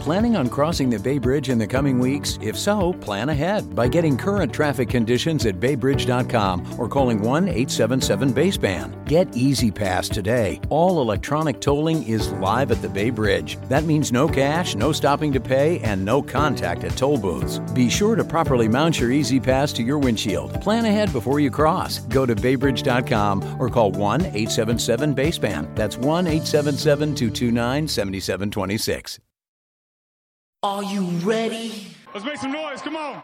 Planning on crossing the Bay Bridge in the coming weeks? If so, plan ahead by getting current traffic conditions at baybridge.com or calling 1-877-BASEBAN. Get Easy Pass today. All electronic tolling is live at the Bay Bridge. That means no cash, no stopping to pay, and no contact at toll booths. Be sure to properly mount your Easy Pass to your windshield. Plan ahead before you cross. Go to baybridge.com or call 1-877-BASEBAN. That's 1-877-229-7726. Are you ready? Let's make some noise, come on!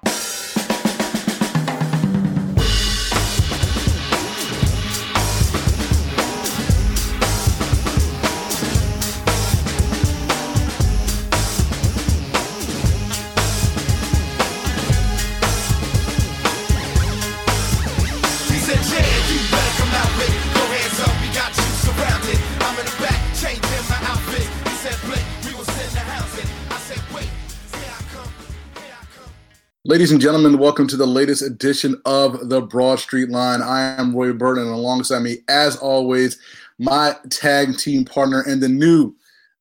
Ladies and gentlemen, welcome to the latest edition of The Broad Street Line. I am Roy Burton, and alongside me, as always, my tag team partner and the new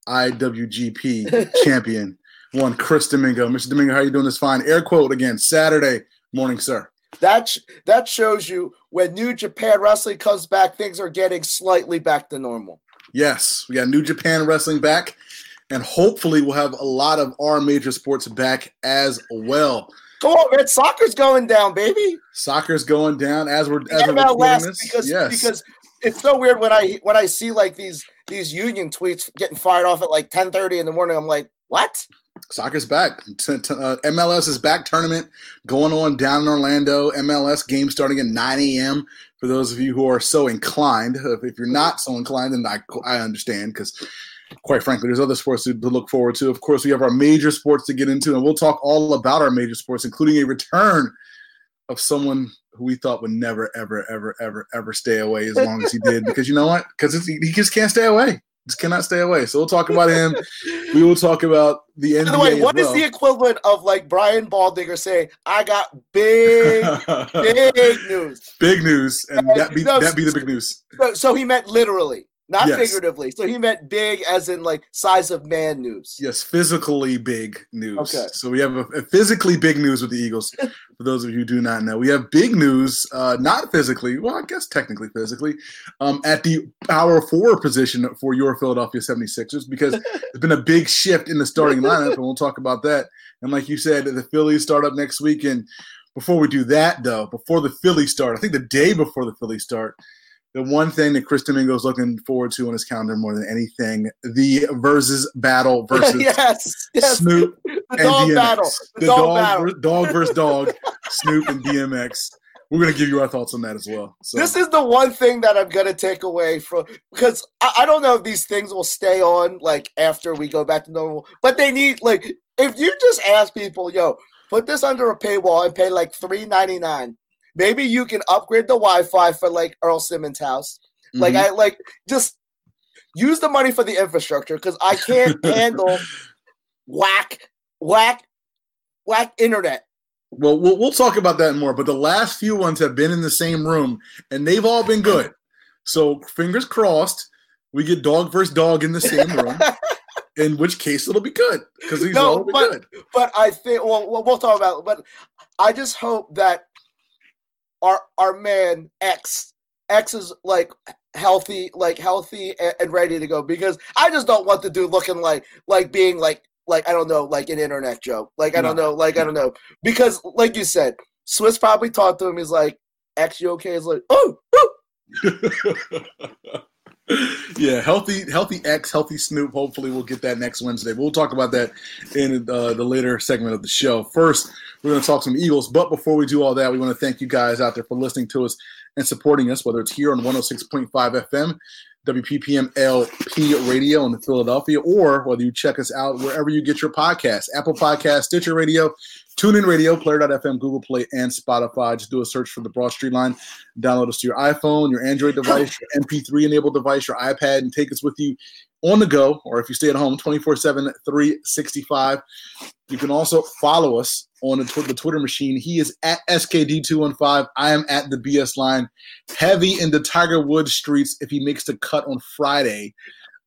IWGP champion, one Chris Domingo. Mr. Domingo, how are you doing this fine? Air quote again, Saturday morning, sir. That shows you when New Japan Wrestling comes back, things are getting slightly back to normal. Yes, we got New Japan Wrestling back, and hopefully we'll have a lot of our major sports back as well. Come on, man. Soccer's going down, baby. Soccer's going down as we're recording this. Because it's so weird when I see like these union tweets getting fired off at like 10:30 in the morning. I'm like, what? Soccer's back. MLS is back. Tournament going on down in Orlando. MLS game starting at 9 a.m. for those of you who are so inclined. If you're not so inclined, then I understand because, quite frankly, there's other sports to look forward to. Of course, we have our major sports to get into, and we'll talk all about our major sports, including a return of someone who we thought would never, ever, ever, ever, ever stay away as long as he did. Because you know what? Because he just can't stay away. Just cannot stay away. So we'll talk about him. We will talk about the NBA. By the way, what is the equivalent of like Brian Baldinger saying, "I got big, big news"? Big news, and that be the big news. So he meant literally. Not figuratively. So he meant big as in like size of man news. Yes, physically big news. Okay. So we have a physically big news with the Eagles. For those of you who do not know, we have big news, not physically. Well, I guess technically physically, at the power forward position for your Philadelphia 76ers, because there's been a big shift in the starting lineup, and we'll talk about that. And like you said, the Phillies start up next week. And before we do that, though, before the Phillies start, I think the day before the Phillies start, the one thing that Chris Domingo is looking forward to on his calendar more than anything, the versus battle versus Snoop and DMX. Battle. Dog versus dog, Snoop and DMX. We're going to give you our thoughts on that as well. So this is the one thing that I'm going to take away from, because I don't know if these things will stay on like after we go back to normal, but they need, like, if you just ask people, yo, put this under a paywall and pay like $3.99. Maybe you can upgrade the Wi-Fi for like Earl Simmons' house. Like I like just use the money for the infrastructure because I can't handle whack internet. Well, we'll talk about that more. But the last few ones have been in the same room, and they've all been good. So fingers crossed, we get dog versus dog in the same room. In which case, it'll be good because these all be good. But I think we'll talk about it. But I just hope that Our man X is like healthy and ready to go, because I just don't want the dude looking like being like I don't know, like an internet joke. I don't know. Because like you said, Swiss probably talked to him, he's like, "X, you okay?" He's like, "Oh." Yeah, healthy X, healthy Snoop. Hopefully we'll get that next Wednesday. We'll talk about that in the later segment of the show. First, we're going to talk some Eagles. But before we do all that, we want to thank you guys out there for listening to us and supporting us, whether it's here on 106.5 FM, WPPM LP Radio in Philadelphia, or whether you check us out wherever you get your podcasts, Apple Podcasts, Stitcher Radio, TuneIn Radio, Player.fm, Google Play, and Spotify. Just do a search for The Broad Street Line. Download us to your iPhone, your Android device, your MP3-enabled device, your iPad, and take us with you on the go, or if you stay at home, 24/7, 365. You can also follow us on the Twitter machine. He is at SKD215. I am at the BS Line. Heavy in the Tiger Woods streets if he makes the cut on Friday.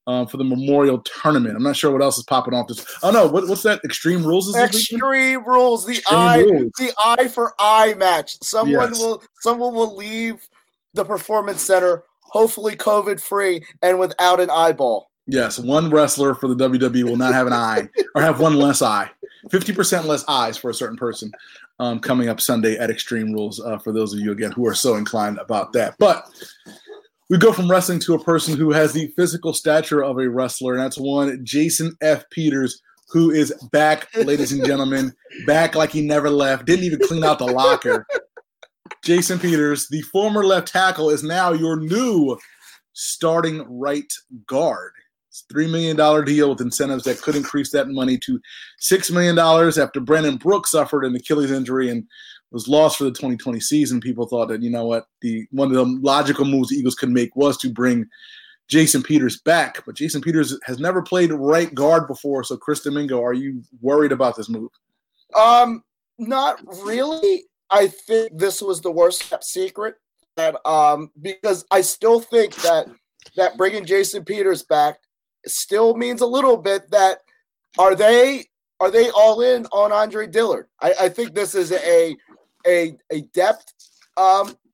for the Memorial Tournament. I'm not sure what else is popping off this. Oh no, what's that? Extreme Rules is this weekend? Extreme Rules, the eye for eye match. Someone will leave the Performance Center, hopefully COVID free and without an eyeball. Yes, one wrestler for the WWE will not have an eye or have one less eye. 50% less eyes for a certain person coming up Sunday at Extreme Rules for those of you, again, who are so inclined about that. But we go from wrestling to a person who has the physical stature of a wrestler, and that's one Jason F. Peters, who is back, ladies and gentlemen, back like he never left, didn't even clean out the locker. Jason Peters, the former left tackle, is now your new starting right guard. $3 million deal with incentives that could increase that money to $6 million after Brandon Brooks suffered an Achilles injury and was lost for the 2020 season. People thought that, you know what, one of the logical moves the Eagles could make was to bring Jason Peters back. But Jason Peters has never played right guard before, so Chris Domingo, are you worried about this move? Not really. I think this was the worst kept secret that, because I still think that bringing Jason Peters back still means a little bit that are they all in on Andre Dillard? I think this is a depth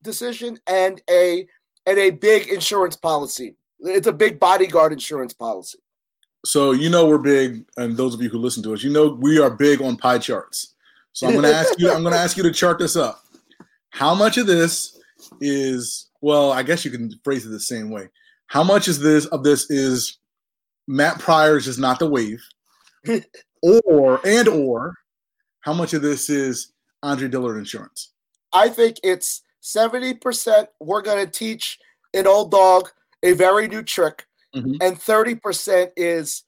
decision and a big insurance policy. It's a big bodyguard insurance policy. So you know we're big, and those of you who listen to us, you know we are big on pie charts. So I'm gonna ask you to chart this up. How much of this is, well, I guess you can phrase it the same way. How much is this is Matt Pryor is just not the wave, or how much of this is Andre Dillard insurance? I think it's 70%. We're going to teach an old dog a very new trick, and 30% is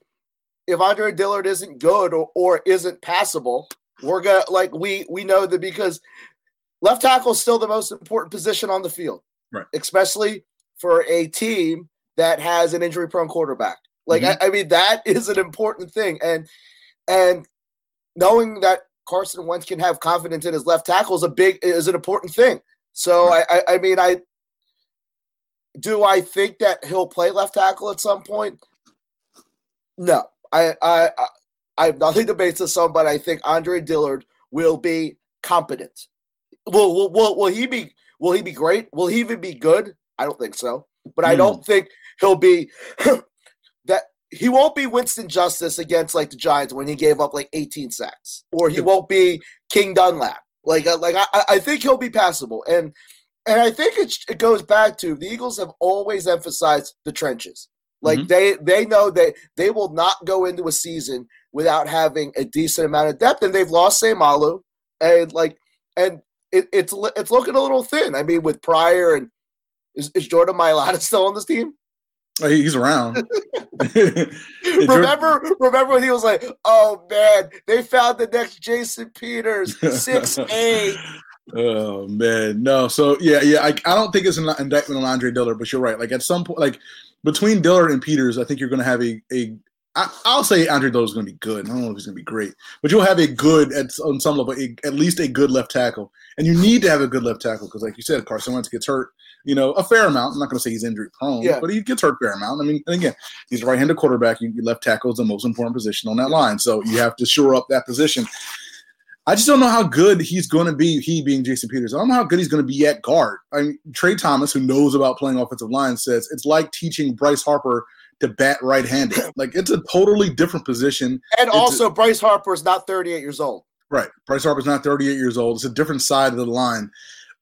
if Andre Dillard isn't good or isn't passable, we're gonna we know that, because left tackle is still the most important position on the field, right? Especially for a team that has an injury-prone quarterback. I mean, that is an important thing. And knowing that Carson Wentz can have confidence in his left tackle is an important thing. So, I think that he'll play left tackle at some point? No. I have nothing to base this on, but I think Andre Dillard will be competent. Will he be great? Will he even be good? I don't think so. But I don't think he'll be – that he won't be Winston Justice against the Giants when he gave up 18 sacks, or he won't be King Dunlap. I think he'll be passable, and I think it goes back to the Eagles have always emphasized the trenches. They know that they will not go into a season without having a decent amount of depth, and they've lost Samalu, and it's looking a little thin. I mean, with Pryor and is Jordan Mailata still on this team? He's around. remember when he was like, "Oh man, they found the next Jason Peters, 6'8". Oh man, no. So yeah. I don't think it's an indictment on Andre Dillard, but you're right. At some point, between Dillard and Peters, I think you're going to have a. I'll say Andre Dillard is going to be good. I don't know if he's going to be great, but you'll have a good on some level, at least a good left tackle, and you need to have a good left tackle because, like you said, Carson Wentz gets hurt. A fair amount. I'm not going to say he's injury prone, but he gets hurt a fair amount. I mean, and again, he's a right-handed quarterback. Your left tackle is the most important position on that line, so you have to shore up that position. I just don't know how good he's going to be, he being Jason Peters. I don't know how good he's going to be at guard. I mean, Trey Thomas, who knows about playing offensive line, says it's like teaching Bryce Harper to bat right-handed. It's a totally different position. And also, Bryce Harper is not 38 years old. Right. Bryce Harper is not 38 years old. It's a different side of the line.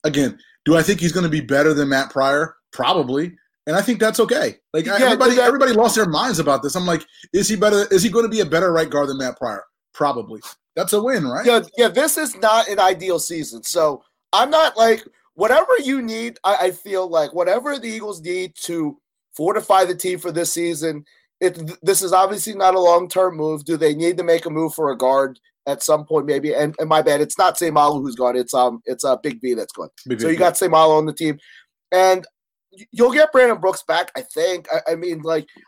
Again, do I think he's going to be better than Matt Pryor? Probably. And I think that's okay. Everybody lost their minds about this. I'm like, is he better? Is he going to be a better right guard than Matt Pryor? Probably. That's a win, right? Yeah, this is not an ideal season. So I'm not whatever you need, I feel whatever the Eagles need to fortify the team for this season, this is obviously not a long-term move. Do they need to make a move for a guard at some point, maybe? And my bad, it's not Samalu who's gone. It's Big B that's gone. So you got Samalu on the team. And you'll get Brandon Brooks back, I think. I mean,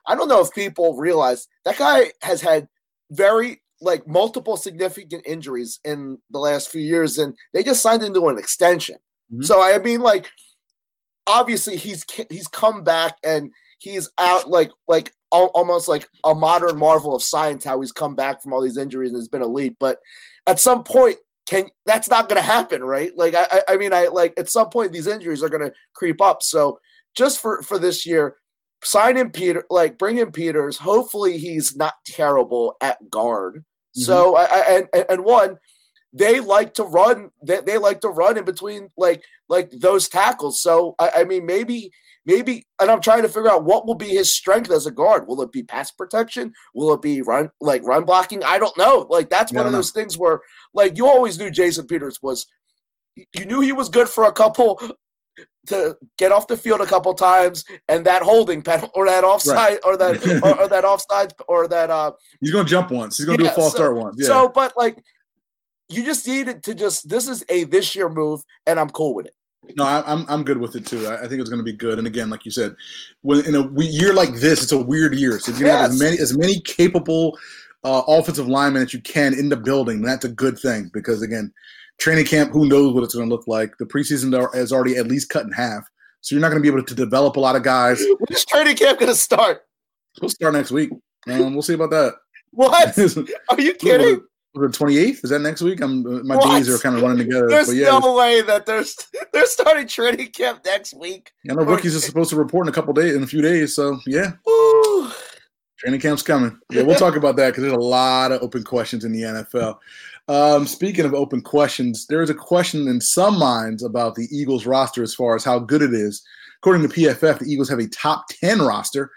I don't know if people realize that guy has had very multiple significant injuries in the last few years, and they just signed into an extension. So, I mean, obviously he's come back, and – he's out like almost like a modern marvel of science, how he's come back from all these injuries and has been elite. But at some point, that's not going to happen, right? Like, I mean, like at some point these injuries are going to creep up. So just for this year, sign in Peter, like bring in Peters. Hopefully he's not terrible at guard. Mm-hmm. So and they like to run. They like to run in between like those tackles. So I mean, maybe, and I'm trying to figure out what will be his strength as a guard. Will it be pass protection? Will it be run blocking? I don't know. Like that's one of those things where like you always knew Jason Peters was. You knew he was good for a couple to get off the field a couple times, and that holding penalty or that offside or that or that offside or that. He's gonna jump once. He's gonna do a false start once. Yeah. So, but like. You just needed to this is a this year move, and I'm cool with it. No, I'm good with it too. I think it's going to be good. And again, like you said, when in a year like this, it's a weird year. So you have as many capable offensive linemen that you can in the building. And that's a good thing because again, training camp, who knows what it's going to look like? The preseason is already at least cut in half, so you're not going to be able to develop a lot of guys. When is training camp going to start? We'll start next week. We'll see about that. What? Are you kidding? The 28th? Is that next week? My days are kind of running together. There's no way that they're starting training camp next week. Yeah, our rookies are supposed to report in a few days. So yeah, ooh. Training camp's coming. Yeah, we'll talk about that because there's a lot of open questions in the NFL. Speaking of open questions, there is a question in some minds about the Eagles roster as far as how good it is. According to PFF, the Eagles have a top 10 roster.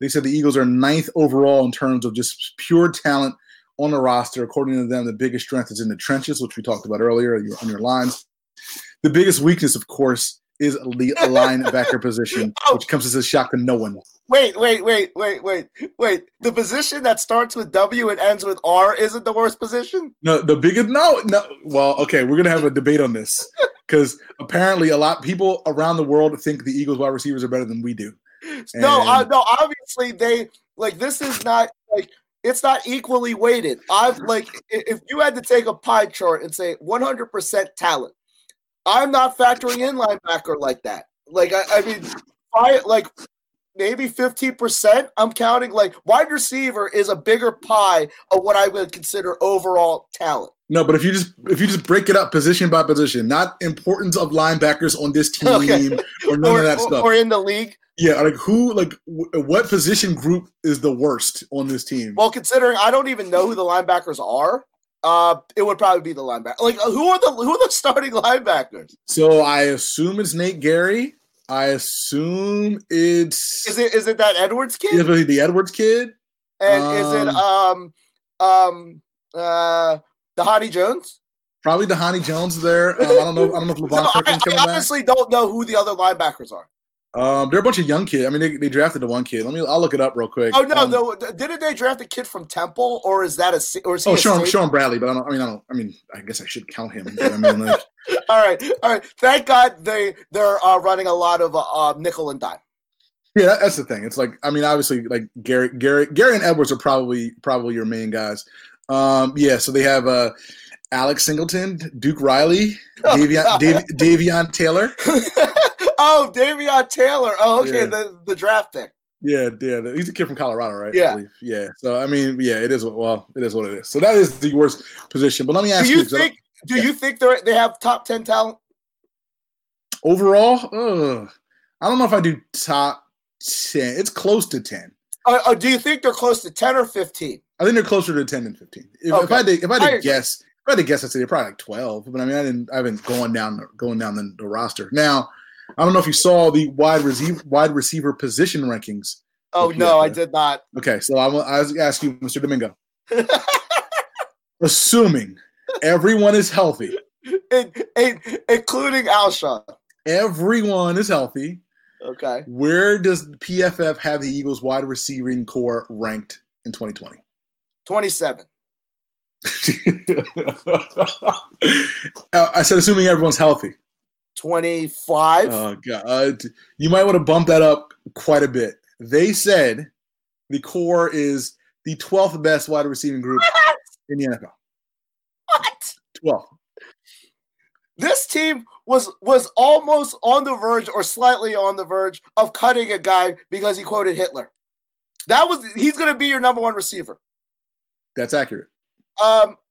They said the Eagles are 9th overall in terms of just pure talent. On the roster, according to them, the biggest strength is in the trenches, which we talked about earlier on your lines. The biggest weakness, of course, is the linebacker position, which comes as a shock to no one. Wait. The position that starts with W and ends with R isn't the worst position? No, the biggest – no. Well, okay, we're going to have a debate on this because apparently a lot of people around the world think the Eagles wide receivers are better than we do. And no, obviously they – like this is not – like. It's not equally weighted. I've like if you had to take a pie chart and say 100% talent, I'm not factoring in linebacker like that. Like I mean, maybe 15%. I'm counting like wide receiver is a bigger pie of what I would consider overall talent. No, but if you just break it up position by position, not importance of linebackers on this team or none of that stuff or in the league. Yeah, like what position group is the worst on this team? Well, considering I don't even know who the linebackers are, it would probably be the linebacker. Like, who are the starting linebackers? So I assume it's Nate Gary. I assume it's is it that Edwards kid? Is the Edwards kid? And is it D'Hani Jones? Probably D'Hani Jones there. I don't know if LeVon Kirkland's coming back. I honestly don't know who the other linebackers are. They're a bunch of young kids. I mean, they drafted the one kid. I'll look it up real quick. Oh no! Didn't they draft a kid from Temple, or is that a? Or is he Sean Bradley. But I guess I should count him. But I mean, like, all right. Thank God they're running a lot of nickel and dime. Yeah, that's the thing. It's like I mean, obviously, like Gary, and Edwards are probably your main guys. Yeah. So they have Alex Singleton, Duke Riley, Davion Taylor. Oh, Davion Taylor. Oh, okay, yeah. The draft pick. Yeah. He's a kid from Colorado, right? Yeah. Yeah. So, I mean, yeah, it is what it is. So that is the worst position. But let me ask you. Do you think they have top 10 talent? Overall? I don't know if I do top 10. It's close to 10. Do you think they're close to 10 or 15? I think they're closer to 10 than 15. If I had to guess, I'd say they're probably like 12. But, I mean, I haven't going down the roster. Now – I don't know if you saw the wide receiver position rankings. Oh no, I did not. Okay, so I was ask you, Mr. Domingo. Assuming everyone is healthy, including Alshon. Everyone is healthy. Okay. Where does PFF have the Eagles' wide receiving core ranked in 2020? 27. I said, assuming everyone's healthy. 25. Oh God! You might want to bump that up quite a bit. They said the core is the 12th best wide receiving group in the NFL. What? 12. This team was almost on the verge or slightly on the verge of cutting a guy because he quoted Hitler. He's going to be your number one receiver. That's accurate.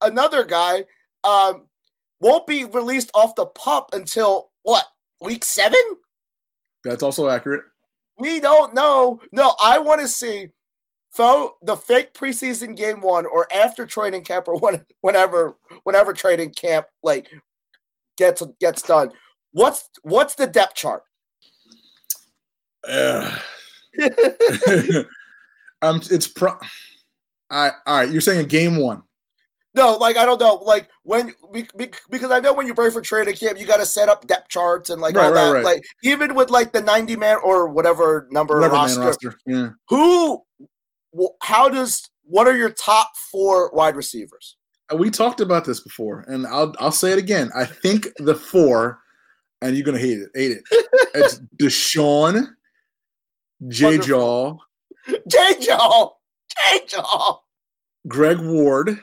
Another guy won't be released off the pup until, what, week 7? That's also accurate. We don't know. No, I want to see the fake preseason game 1 or after training camp or whenever training camp like gets done. What's the depth chart? All right, you're saying game 1. No, like I don't know, like when because I know when you break for training camp, you got to set up depth charts and like all that. Right. Like even with like the 90 man or whatever number roster. Yeah. What are your top 4 wide receivers? We talked about this before, and I'll say it again. I think the 4, and you're gonna hate it. It's Deshaun, J. Jaw, Greg Ward,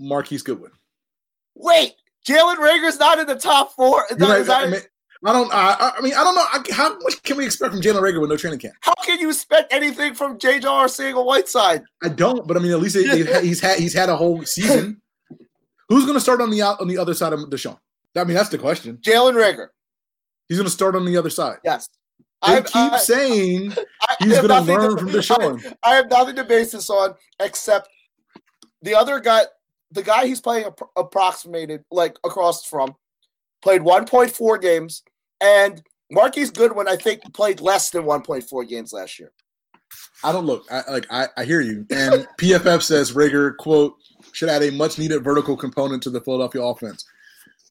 Marquise Goodwin. Wait, Jalen Rager's not in the top 4. I don't know. How much can we expect from Jalen Rager with no training camp? How can you expect anything from J. Jaw or single Whiteside? I don't, but I mean, at least he's had a whole season. Who's going to start on the other side of Deshaun? I mean, that's the question. Jalen Rager. He's going to start on the other side. Yes. They keep saying he's going to learn from Deshaun. I have nothing to base this on except the other guy, the guy he's playing approximated like across from, played 1.4 games, and Marquise Goodwin I think played less than 1.4 games last year. I don't look. I hear you. And PFF says Rager quote should add a much needed vertical component to the Philadelphia offense.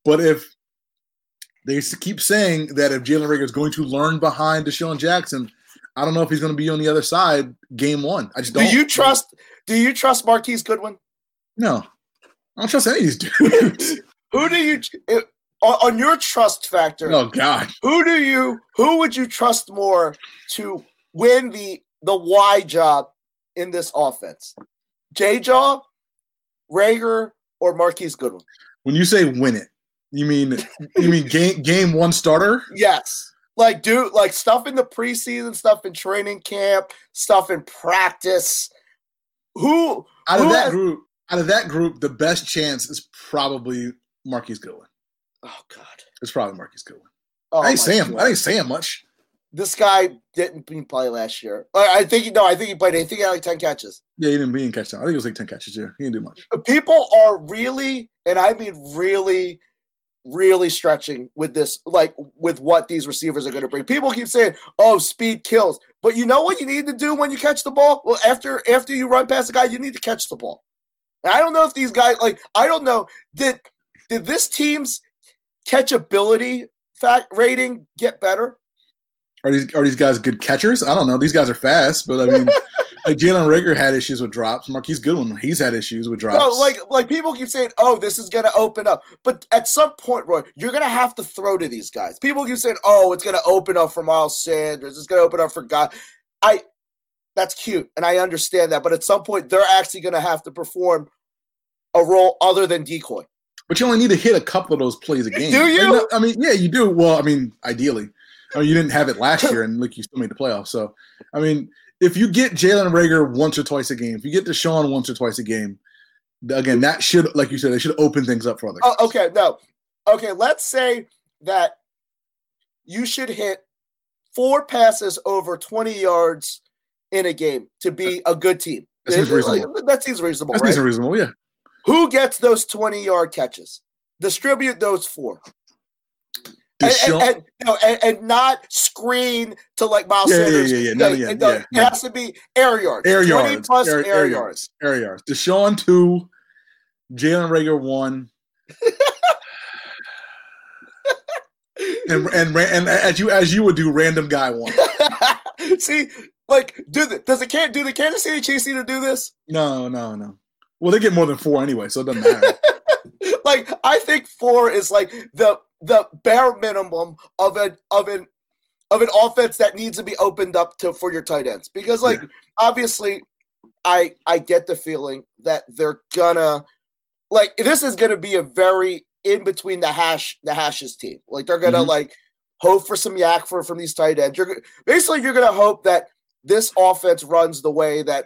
But if they keep saying that if Jalen Rager is going to learn behind Deshaun Jackson, I don't know if he's going to be on the other side game 1. I just don't. Do you trust Marquise Goodwin? No, I don't trust any of these dudes. Who do you on your trust factor? Oh God, who would you trust more to win the Y job in this offense? J-Jaw, Rager, or Marquise Goodwin? When you say win it, you mean game 1 starter? Yes. Like, dude, like stuff in the preseason, stuff in training camp, stuff in practice. Out of that group, the best chance is probably Marquise Goodwin. Oh God, it's probably Marquise Goodwin. Oh, I ain't saying much. This guy didn't play last year. I think he played. I think he had like 10 catches. Yeah, he didn't catch that. I think it was like 10 catches. Yeah, he didn't do much. People are really, and I mean really, really stretching with this, like with what these receivers are going to bring. People keep saying, "Oh, speed kills," but you know what you need to do when you catch the ball? Well, after you run past the guy, you need to catch the ball. And I don't know if these guys, like, I don't know, did this team's catchability rating get better? Are these guys good catchers? I don't know. These guys are fast, but I mean, like Jalen Rager had issues with drops. Marquise Goodwin, he's had issues with drops. No, like people keep saying, oh, this is going to open up. But at some point, Roy, you're going to have to throw to these guys. People keep saying, oh, it's going to open up for Miles Sanders. It's going to open up for God. That's cute, and I understand that. But at some point, they're actually going to have to perform a role other than decoy. But you only need to hit a couple of those plays a game. Do you? Not, I mean, yeah, you do. Well, I mean, ideally. I mean, you didn't have it last year, and look, you still made the playoffs. So, I mean, if you get Jalen Rager once or twice a game, if you get Deshaun once or twice a game, again, that should, like you said, they should open things up for other guys. Okay, no. Okay, let's say that you should hit 4 passes over 20 yards in a game to be a good team. That seems reasonable. That seems reasonable, yeah. Who gets those 20-yard catches? Distribute those 4. And not screen to like Miles Sanders. It has to be air yards. Air 20 yards. Plus air yards. Air yards. Deshaun 2, Jalen Rager 1. and as you would do, random guy 1. See, like, do the Kansas City Chiefs need to do this? No. Well, they get more than 4 anyway, so it doesn't matter. Like, I think 4 is like the bare minimum of an offense that needs to be opened up to for your tight ends. Because, like, obviously, I get the feeling that they're gonna, like, this is gonna be a very in between the hashes team. Like they're gonna like hope for some yak from these tight ends. You're gonna hope that this offense runs the way that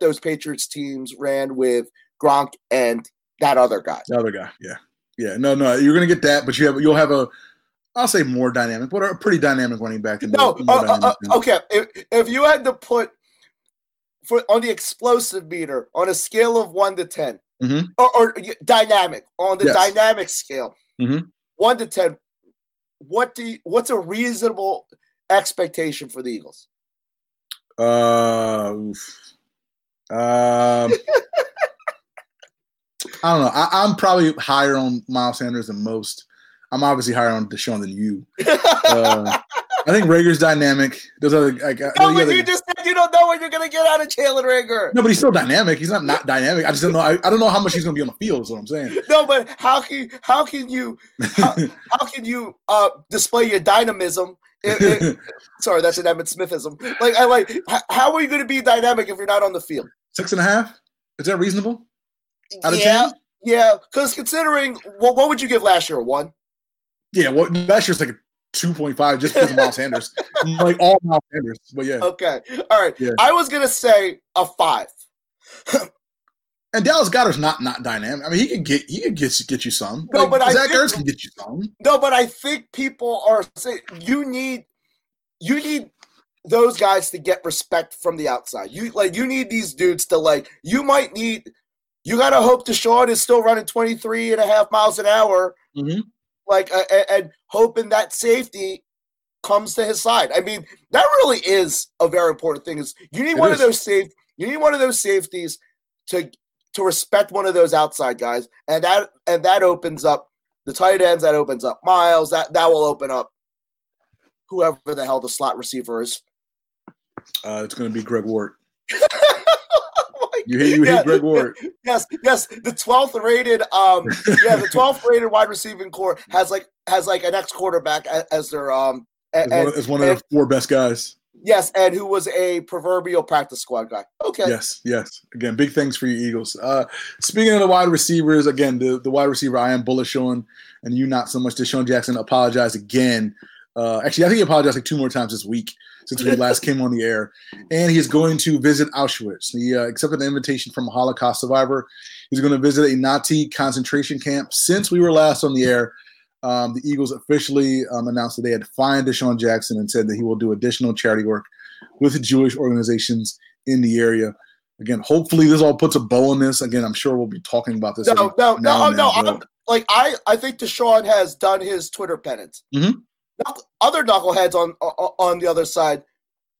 those Patriots teams ran with Gronk and that other guy. The other guy, yeah. Yeah, no, you're gonna get that, but you'll have a, I'll say more dynamic, but a pretty dynamic running back. Okay. If you had to put on the explosive meter on a scale of 1 to 10, or dynamic on the dynamic scale, 1 to 10, what's a reasonable expectation for the Eagles? I don't know. I'm probably higher on Miles Sanders than most. I'm obviously higher on Deshaun than you. I think Rager's dynamic. Those other, you just said you don't know what you're going to get out of Jalen Rager. No, but he's still dynamic. He's not dynamic. I just don't know. I don't know how much he's going to be on the field is what I'm saying. No, but how can you display your dynamism? Sorry, that's an Emmitt Smithism. How are you going to be dynamic if you're not on the field? 6.5? Is that reasonable? Out of 10? Yeah, because considering what would you give last year? 1? Yeah, well, last year's like a 2.5 just because of Miles Sanders. Like all Miles Sanders, but yeah. Okay, all right. Yeah. I was going to say a 5. And Dallas Goedert's not dynamic. I mean, he could get you some. No, but Zach Ertz can get you some. No, but I think people are saying you need those guys to get respect from the outside. You need these dudes to you got to hope Deshaun is still running 23.5 miles an hour. And hoping that safety comes to his side. I mean, that really is a very important thing. You need one of those safeties to respect one of those outside guys, and that opens up the tight ends. That opens up Miles. That will open up whoever the hell the slot receiver is. It's going to be Greg Ward. You hate Greg Ward. Yes. The 12th rated, the 12th rated wide receiving core has an ex quarterback as their one of the 4 best guys. Yes, and who was a proverbial practice squad guy. Okay. Yes. Again, big things for you Eagles. Speaking of the wide receivers, again, the wide receiver I am bullish on, and you not so much. Deshaun Jackson apologized again. Actually, I think he apologized 2 more times this week since we last came on the air. And he's going to visit Auschwitz. He accepted an invitation from a Holocaust survivor. He's going to visit a Nazi concentration camp. Since we were last on the air, the Eagles officially announced that they had fined Deshaun Jackson and said that he will do additional charity work with Jewish organizations in the area. Again, hopefully this all puts a bow on this. Again, I'm sure we'll be talking about this. I think Deshaun has done his Twitter penance. Other knuckleheads on the other side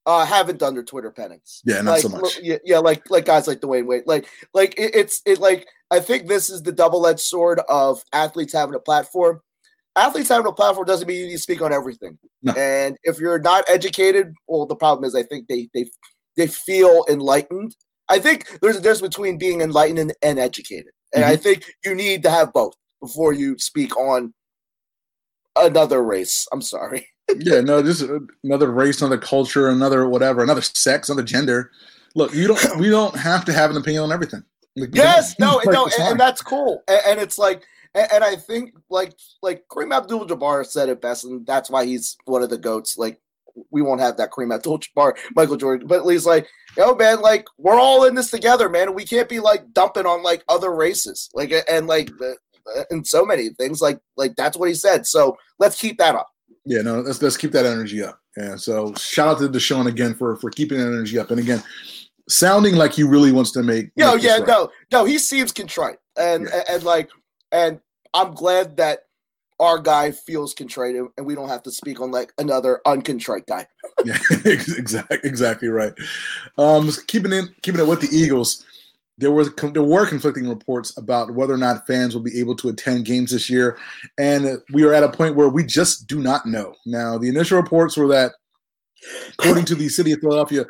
haven't done their Twitter penance. Yeah, not so much. Yeah, like guys like Dwayne Wade. I think this is the double-edged sword of athletes having a platform. Athletes having a platform doesn't mean you need to speak on everything. No. And if you're not educated, well, the problem is I think they feel enlightened. I think there's a difference between being enlightened and educated. And I think you need to have both before you speak on another race. I'm sorry. Yeah, no, just another race, another culture, another whatever, another sex, another gender. Look, we don't have to have an opinion on everything. And that's cool. And it's like, and I think like Kareem Abdul-Jabbar said it best, and that's why he's one of the GOATs. Like, we won't have that Kareem Abdul-Jabbar, Michael Jordan, but at least we're all in this together, man. And we can't be dumping on other races, and so many things. That's what he said. So let's keep that up. Yeah, no, let's keep that energy up. Yeah. So shout out to Deshaun again for keeping that energy up. And again, sounding like he really wants to make. No, he seems contrite, and I'm glad that our guy feels contrite, and we don't have to speak on another uncontrite guy. Yeah, exactly right. Keeping it with the Eagles. There were conflicting reports about whether or not fans will be able to attend games this year, and we are at a point where we just do not know. Now, the initial reports were that, according to the city of Philadelphia,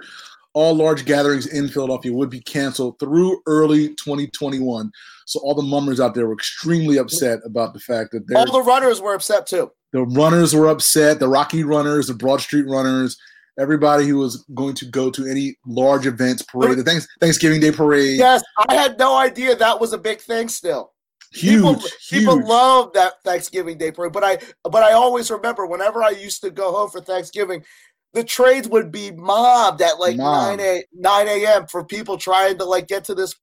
all large gatherings in Philadelphia would be canceled through early 2021. So all the mummers out there were extremely upset about the fact that all the runners were upset too. The runners were upset, the Rocky runners, the Broad Street runners. Everybody who was going to go to any large events, parade, the Thanksgiving Day parade. Yes, I had no idea that was a big thing still. Huge. People love that Thanksgiving Day parade. But I always remember whenever I used to go home for Thanksgiving, the trades would be mobbed at like 9 a.m. for people trying to get to this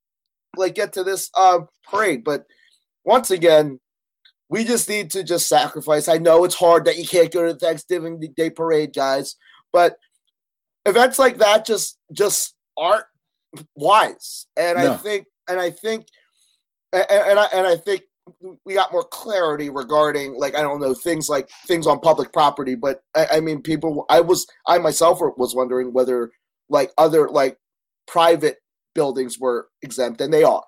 parade. But once again, we just need to just sacrifice. I know it's hard that you can't go to the Thanksgiving Day parade, guys, but events like that just aren't wise. I think we got more clarity regarding, like, I don't know, things on public property. But I mean, people, I myself was wondering whether other private buildings were exempt, and they are.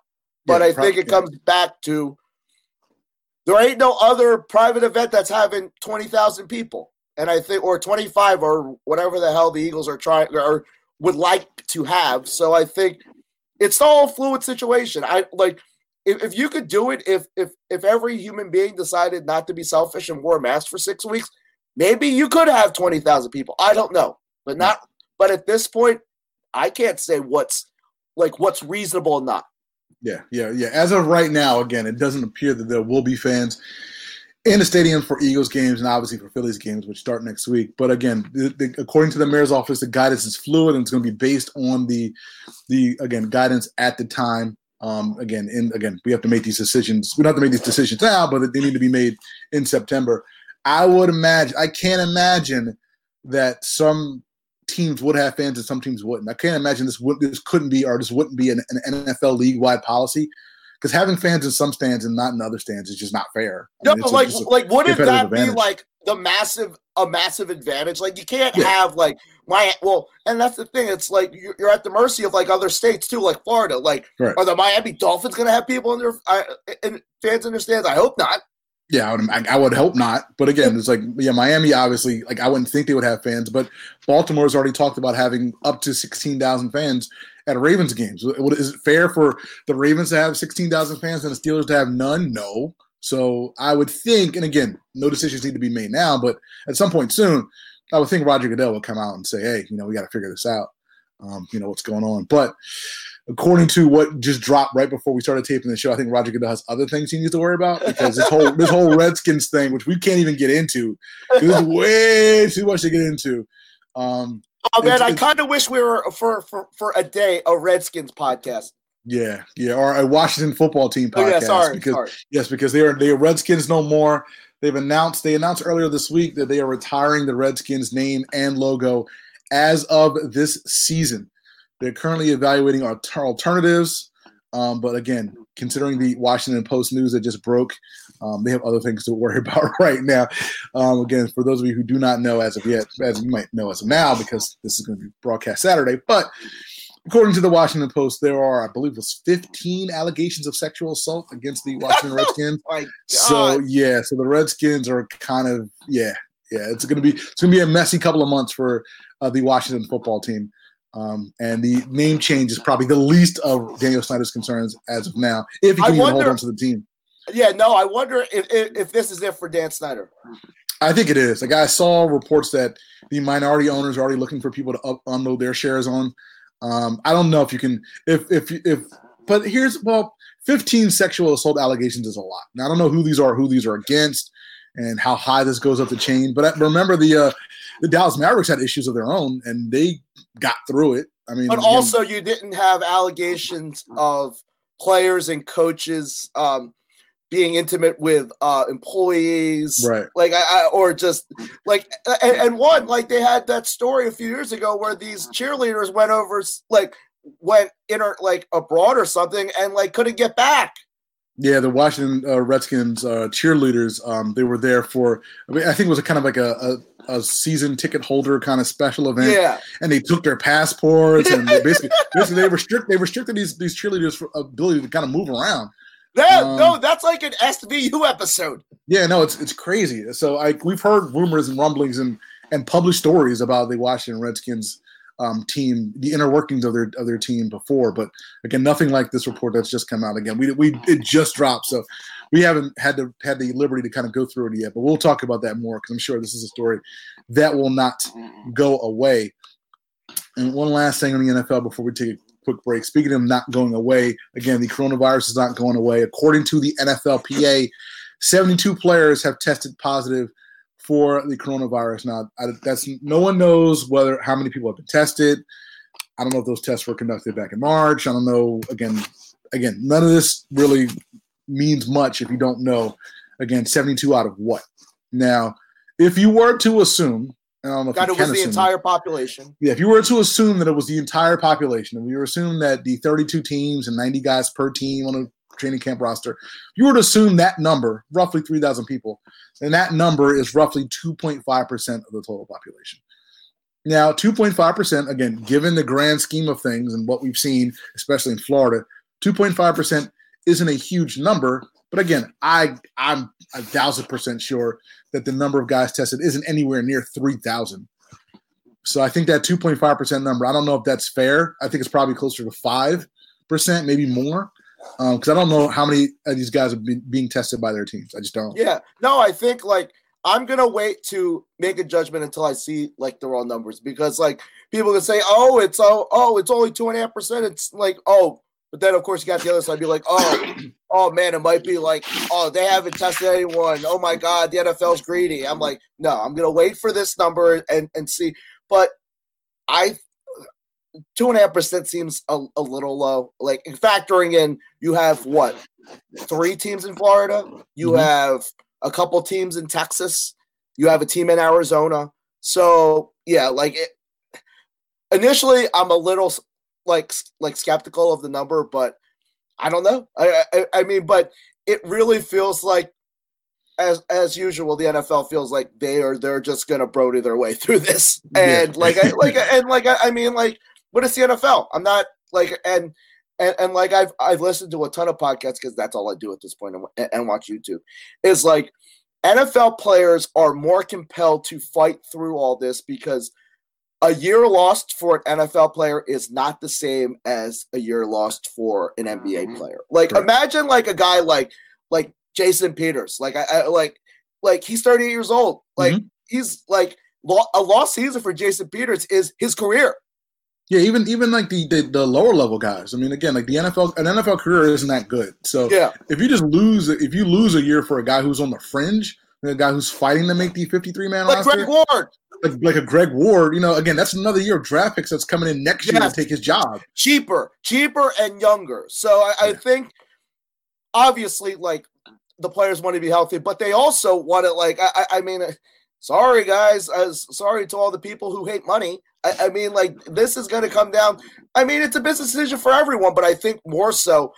But yeah, I think it comes back to, there ain't no other private event that's having 20,000 people, and I think, or 25, or whatever the hell the Eagles are trying or would like to have. So I think it's all a fluid situation. If you could do it, if every human being decided not to be selfish and wore a mask for 6 weeks, maybe you could have 20,000 people. I don't know, but at this point, I can't say what's reasonable and not. Yeah. As of right now, again, it doesn't appear that there will be fans in the stadium for Eagles games and obviously for Phillies games, which start next week. But again, according to the mayor's office, the guidance is fluid, and it's going to be based on the guidance at the time. We have to make these decisions. We don't have to make these decisions now, but they need to be made in September. I can't imagine that some teams would have fans and some teams wouldn't. I can't imagine this wouldn't be an NFL league-wide policy, because having fans in some stands and not in other stands is just not fair. Wouldn't that advantage be like a massive advantage? Like, you can't have and that's the thing. It's like you're at the mercy of other states too, like Florida. Are the Miami Dolphins going to have people in their fans in their stands? I hope not. Yeah, I would hope not. But again, it's Miami, obviously, I wouldn't think they would have fans. But Baltimore's already talked about having up to 16,000 fans at Ravens games. Is it fair for the Ravens to have 16,000 fans and the Steelers to have none? No. So I would think, and again, no decisions need to be made now, but at some point soon, I would think Roger Goodell would come out and say, hey, we got to figure this out, what's going on. But according to what just dropped right before we started taping the show, I think Roger Goodell has other things he needs to worry about, because this whole Redskins thing, which we can't even get into, there's way too much to get into. I kind of wish we were for a day a Redskins podcast. Yeah, or a Washington football team podcast. Because they are Redskins no more. They announced earlier this week that they are retiring the Redskins name and logo as of this season. They're currently evaluating alternatives, but again, considering the Washington Post news that just broke, they have other things to worry about right now. Again, for those of you who do not know as of yet, as you might know as of now, because this is going to be broadcast Saturday, but according to the Washington Post, there are, I believe it was 15 allegations of sexual assault against the Washington Redskins. Oh my God. So the Redskins are kind of, it's going to be a messy couple of months for the Washington football team. And the name change is probably the least of Daniel Snyder's concerns as of now, if he can even hold on to the team. Yeah, no, I wonder if this is it for Dan Snyder. I think it is. I saw reports that the minority owners are already looking for people to unload their shares on. I don't know if you can – but here's – 15 sexual assault allegations is a lot. Now, I don't know who these are against and how high this goes up the chain. But remember the Dallas Mavericks had issues of their own, and they got through it. I mean, but also you didn't have allegations of players and coaches being intimate with employees, right? They had that story a few years ago where these cheerleaders went abroad or something and couldn't get back. Yeah, the Washington Redskins cheerleaders, they were there for, I think it was a season ticket holder kind of special event. Yeah. And they took their passports and basically they restricted these cheerleaders for ability to kind of move around. That's like an SVU episode. Yeah, no, it's crazy. So we've heard rumors and rumblings and published stories about the Washington Redskins team, the inner workings of their team before, but again, nothing like this report that's just come out. Again, it just dropped, so we haven't had the liberty to kind of go through it yet. But we'll talk about that more, because I'm sure this is a story that will not go away. And one last thing on the NFL before we take a quick break. Speaking of not going away, again, the coronavirus is not going away. According to the NFLPA, 72 players have tested positive for the coronavirus. Now, no one knows how many people have been tested. I don't know if those tests were conducted back in March. I don't know. Again, none of this really means much if you don't know. Again, 72 out of what? Now, if you were to assume, and I don't know if you can assume, that it was the entire population. Yeah, if you were to assume that it was the entire population, and we were assuming that the 32 teams and 90 guys per team on a training camp roster, if you were to assume that number, roughly 3,000 people, then that number is roughly 2.5% of the total population. Now, 2.5%, again, given the grand scheme of things and what we've seen, especially in Florida, 2.5% isn't a huge number. But again, I'm 1,000% sure that the number of guys tested isn't anywhere near 3,000. So I think that 2.5% number, I don't know if that's fair. I think it's probably closer to 5%, maybe more, because I don't know how many of these guys are being tested by their teams. I just don't. Yeah. No, I think, I'm going to wait to make a judgment until I see, the raw numbers, because, people can say, it's only 2.5%. It's but then, of course, you got the other side. I'd be like, oh, man, it might be they haven't tested anyone. Oh, my God, the NFL's greedy. I'm like, no, I'm going to wait for this number and see. But 2.5% seems a little low. Factoring in, you have, what, 3 teams in Florida? You have a couple teams in Texas. You have a team in Arizona. So, yeah, initially, I'm a little – skeptical of the number, but I don't know. I mean, but it really feels like, as usual, the NFL feels like they're just gonna Brody their way through this, and but it's the NFL. I'm not I've listened to a ton of podcasts, because that's all I do at this point, and watch YouTube. Is NFL players are more compelled to fight through all this, because a year lost for an NFL player is not the same as a year lost for an NBA player. Right. Imagine a guy like Jason Peters. He's 38 years old. He's a lost season for Jason Peters is his career. Yeah, even the lower level guys. I mean, again, the NFL career isn't that good. So yeah. if you lose a year for a guy who's on the fringe, a guy who's fighting to make the 53-man roster, Greg Ward. Like a Greg Ward, again, that's another year of draft picks that's coming in next year to take his job. Cheaper and younger. So I think, obviously, the players want to be healthy, but they also want to, sorry, guys. Sorry to all the people who hate money. This is going to come down. I mean, it's a business decision for everyone, but I think more so,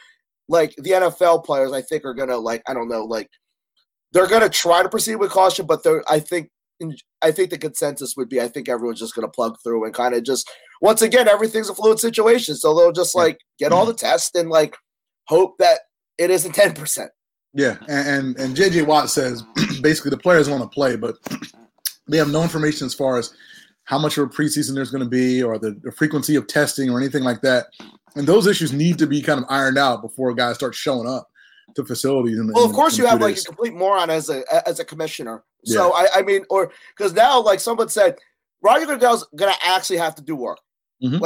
the NFL players, I think, are going to, they're going to try to proceed with caution, but I think the consensus would be, I think everyone's just going to plug through and kind of just, once again, everything's a fluid situation. So they'll just get all the tests and hope that it isn't 10%. Yeah. And JJ Watt says, basically the players want to play, but they have no information as far as how much of a preseason there's going to be, or the frequency of testing or anything like that. And those issues need to be kind of ironed out before guys start showing up to facilities. Of course you have a complete moron as a commissioner. Yeah. So because now someone said, Roger Goodell's gonna actually have to do work. Mm-hmm.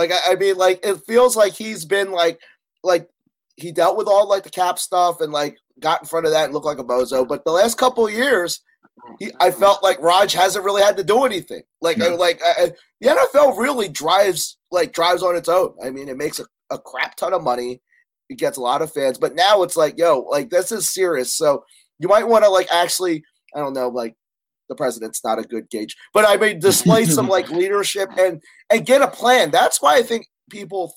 It feels like he's been he dealt with all the cap stuff and got in front of that and looked like a bozo. But the last couple of years, I felt like Raj hasn't really had to do anything. The NFL really drives on its own. I mean, it makes a crap ton of money. It gets a lot of fans, but now it's this is serious. So you might want to actually. I don't know, the president's not a good gauge, but I mean, display some leadership and get a plan. That's why I think people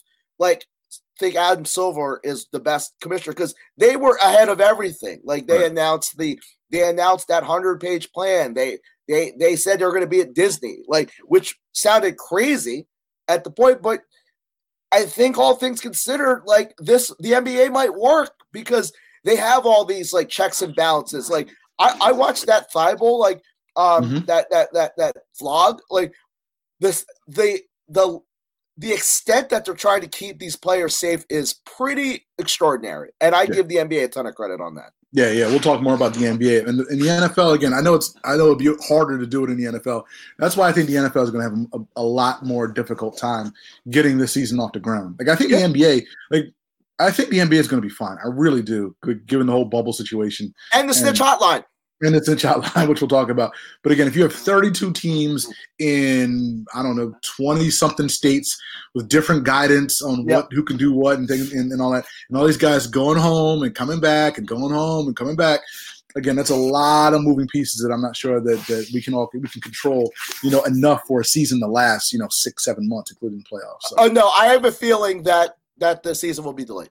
think Adam Silver is the best commissioner, because they were ahead of everything. They announced that 100-page plan. They said they're going to be at Disney, which sounded crazy at the point, but I think all things considered, the NBA might work because they have all these checks and balances. I watched that Thybulle that vlog, this the extent that they're trying to keep these players safe is pretty extraordinary, and I give the NBA a ton of credit on that. Yeah, we'll talk more about the NBA and in the NFL again. I know it'd be harder to do it in the NFL. That's why I think the NFL is going to have a lot more difficult time getting this season off the ground. Like I think the NBA, is going to be fine. I really do, given the whole bubble situation and the snitch hotline. And it's a chat line, which we'll talk about. But again, if you have 32 teams in, 20-something states with different guidance on who can do what and things and all that, and all these guys going home and coming back and going home and coming back, again, that's a lot of moving pieces that I'm not sure that we can control, enough for a season to last, 6-7 months, including playoffs. So. No, I have a feeling that the season will be delayed.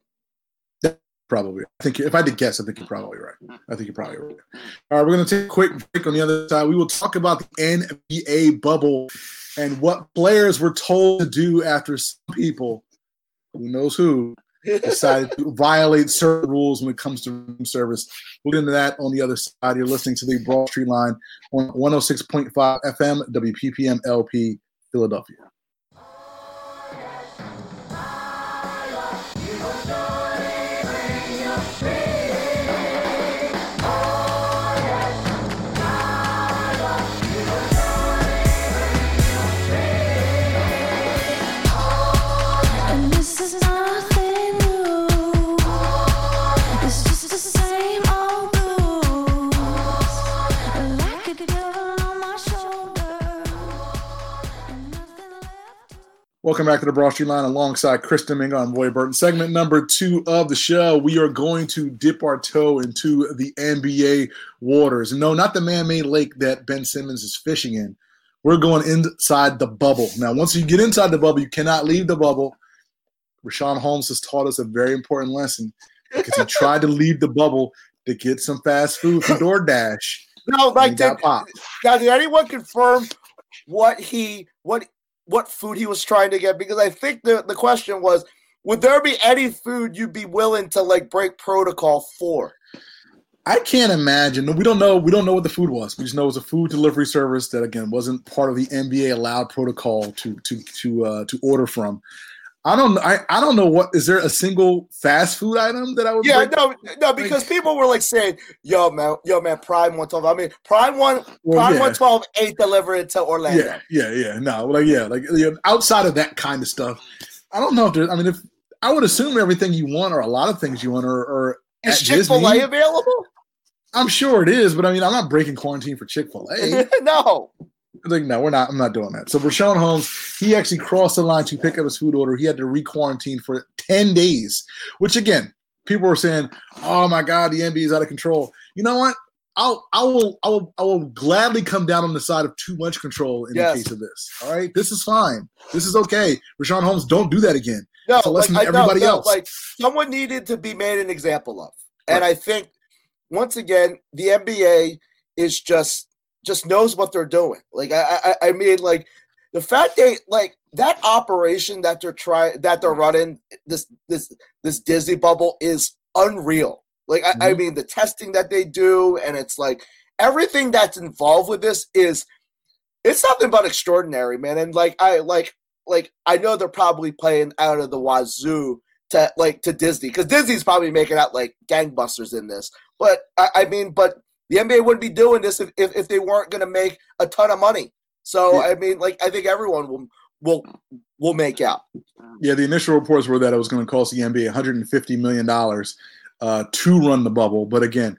Probably. I think if I had to guess, I think you're probably right. All right, we're going to take a quick break. On the other side, we will talk about the NBA bubble and what players were told to do after some people, who knows who, decided to violate certain rules when it comes to room service. We'll get into that on the other side. You're listening to the Broad Street Line on 106.5 FM, WPPM LP, Philadelphia. Welcome back to the Broad Street Line alongside Chris Domingo and Roy Burton. Segment number 2 of the show, we are going to dip our toe into the NBA waters. No, not the man-made lake that Ben Simmons is fishing in. We're going inside the bubble. Now, once you get inside the bubble, you cannot leave the bubble. Rashawn Holmes has taught us a very important lesson because he tried to leave the bubble to get some fast food from DoorDash. No, like that. Now, did anyone confirm what food he was trying to get? Because I think the question was, would there be any food you'd be willing to break protocol for? I can't imagine. We don't know what the food was. We just know it was a food delivery service that, again, wasn't part of the NBA allowed protocol to order from. I don't know what. Is there a single fast food item that I would? Yeah, no, because people were saying, "Yo, man, Prime 112." I mean, Prime 112 ain't delivered to Orlando. Yeah. No, outside of that kind of stuff, I don't know. If I would assume everything you want or a lot of things you want are is Chick-fil-A available? I'm sure it is, but I'm not breaking quarantine for Chick-fil-A. No. No, we're not. I'm not doing that. So Rashawn Holmes, he actually crossed the line to pick up his food order. He had to re-quarantine for 10 days, which, again, people were saying, oh, my God, the NBA is out of control. You know what? I will gladly come down on the side of too much control in the case of this. All right? This is fine. This is okay. Rashawn Holmes, don't do that again. No, so listen to everybody else. Someone needed to be made an example of. And right. I think, once again, the NBA is just knows what they're doing. The fact they that operation that they're running this Disney bubble is unreal. The testing that they do, and it's everything that's involved with this it's something but extraordinary, man. And I know they're probably playing out of the wazoo to Disney, because Disney's probably making out gangbusters in this. But but the NBA wouldn't be doing this if they weren't going to make a ton of money. So, I think everyone will make out. Yeah, the initial reports were that it was going to cost the NBA $150 million to run the bubble. But again,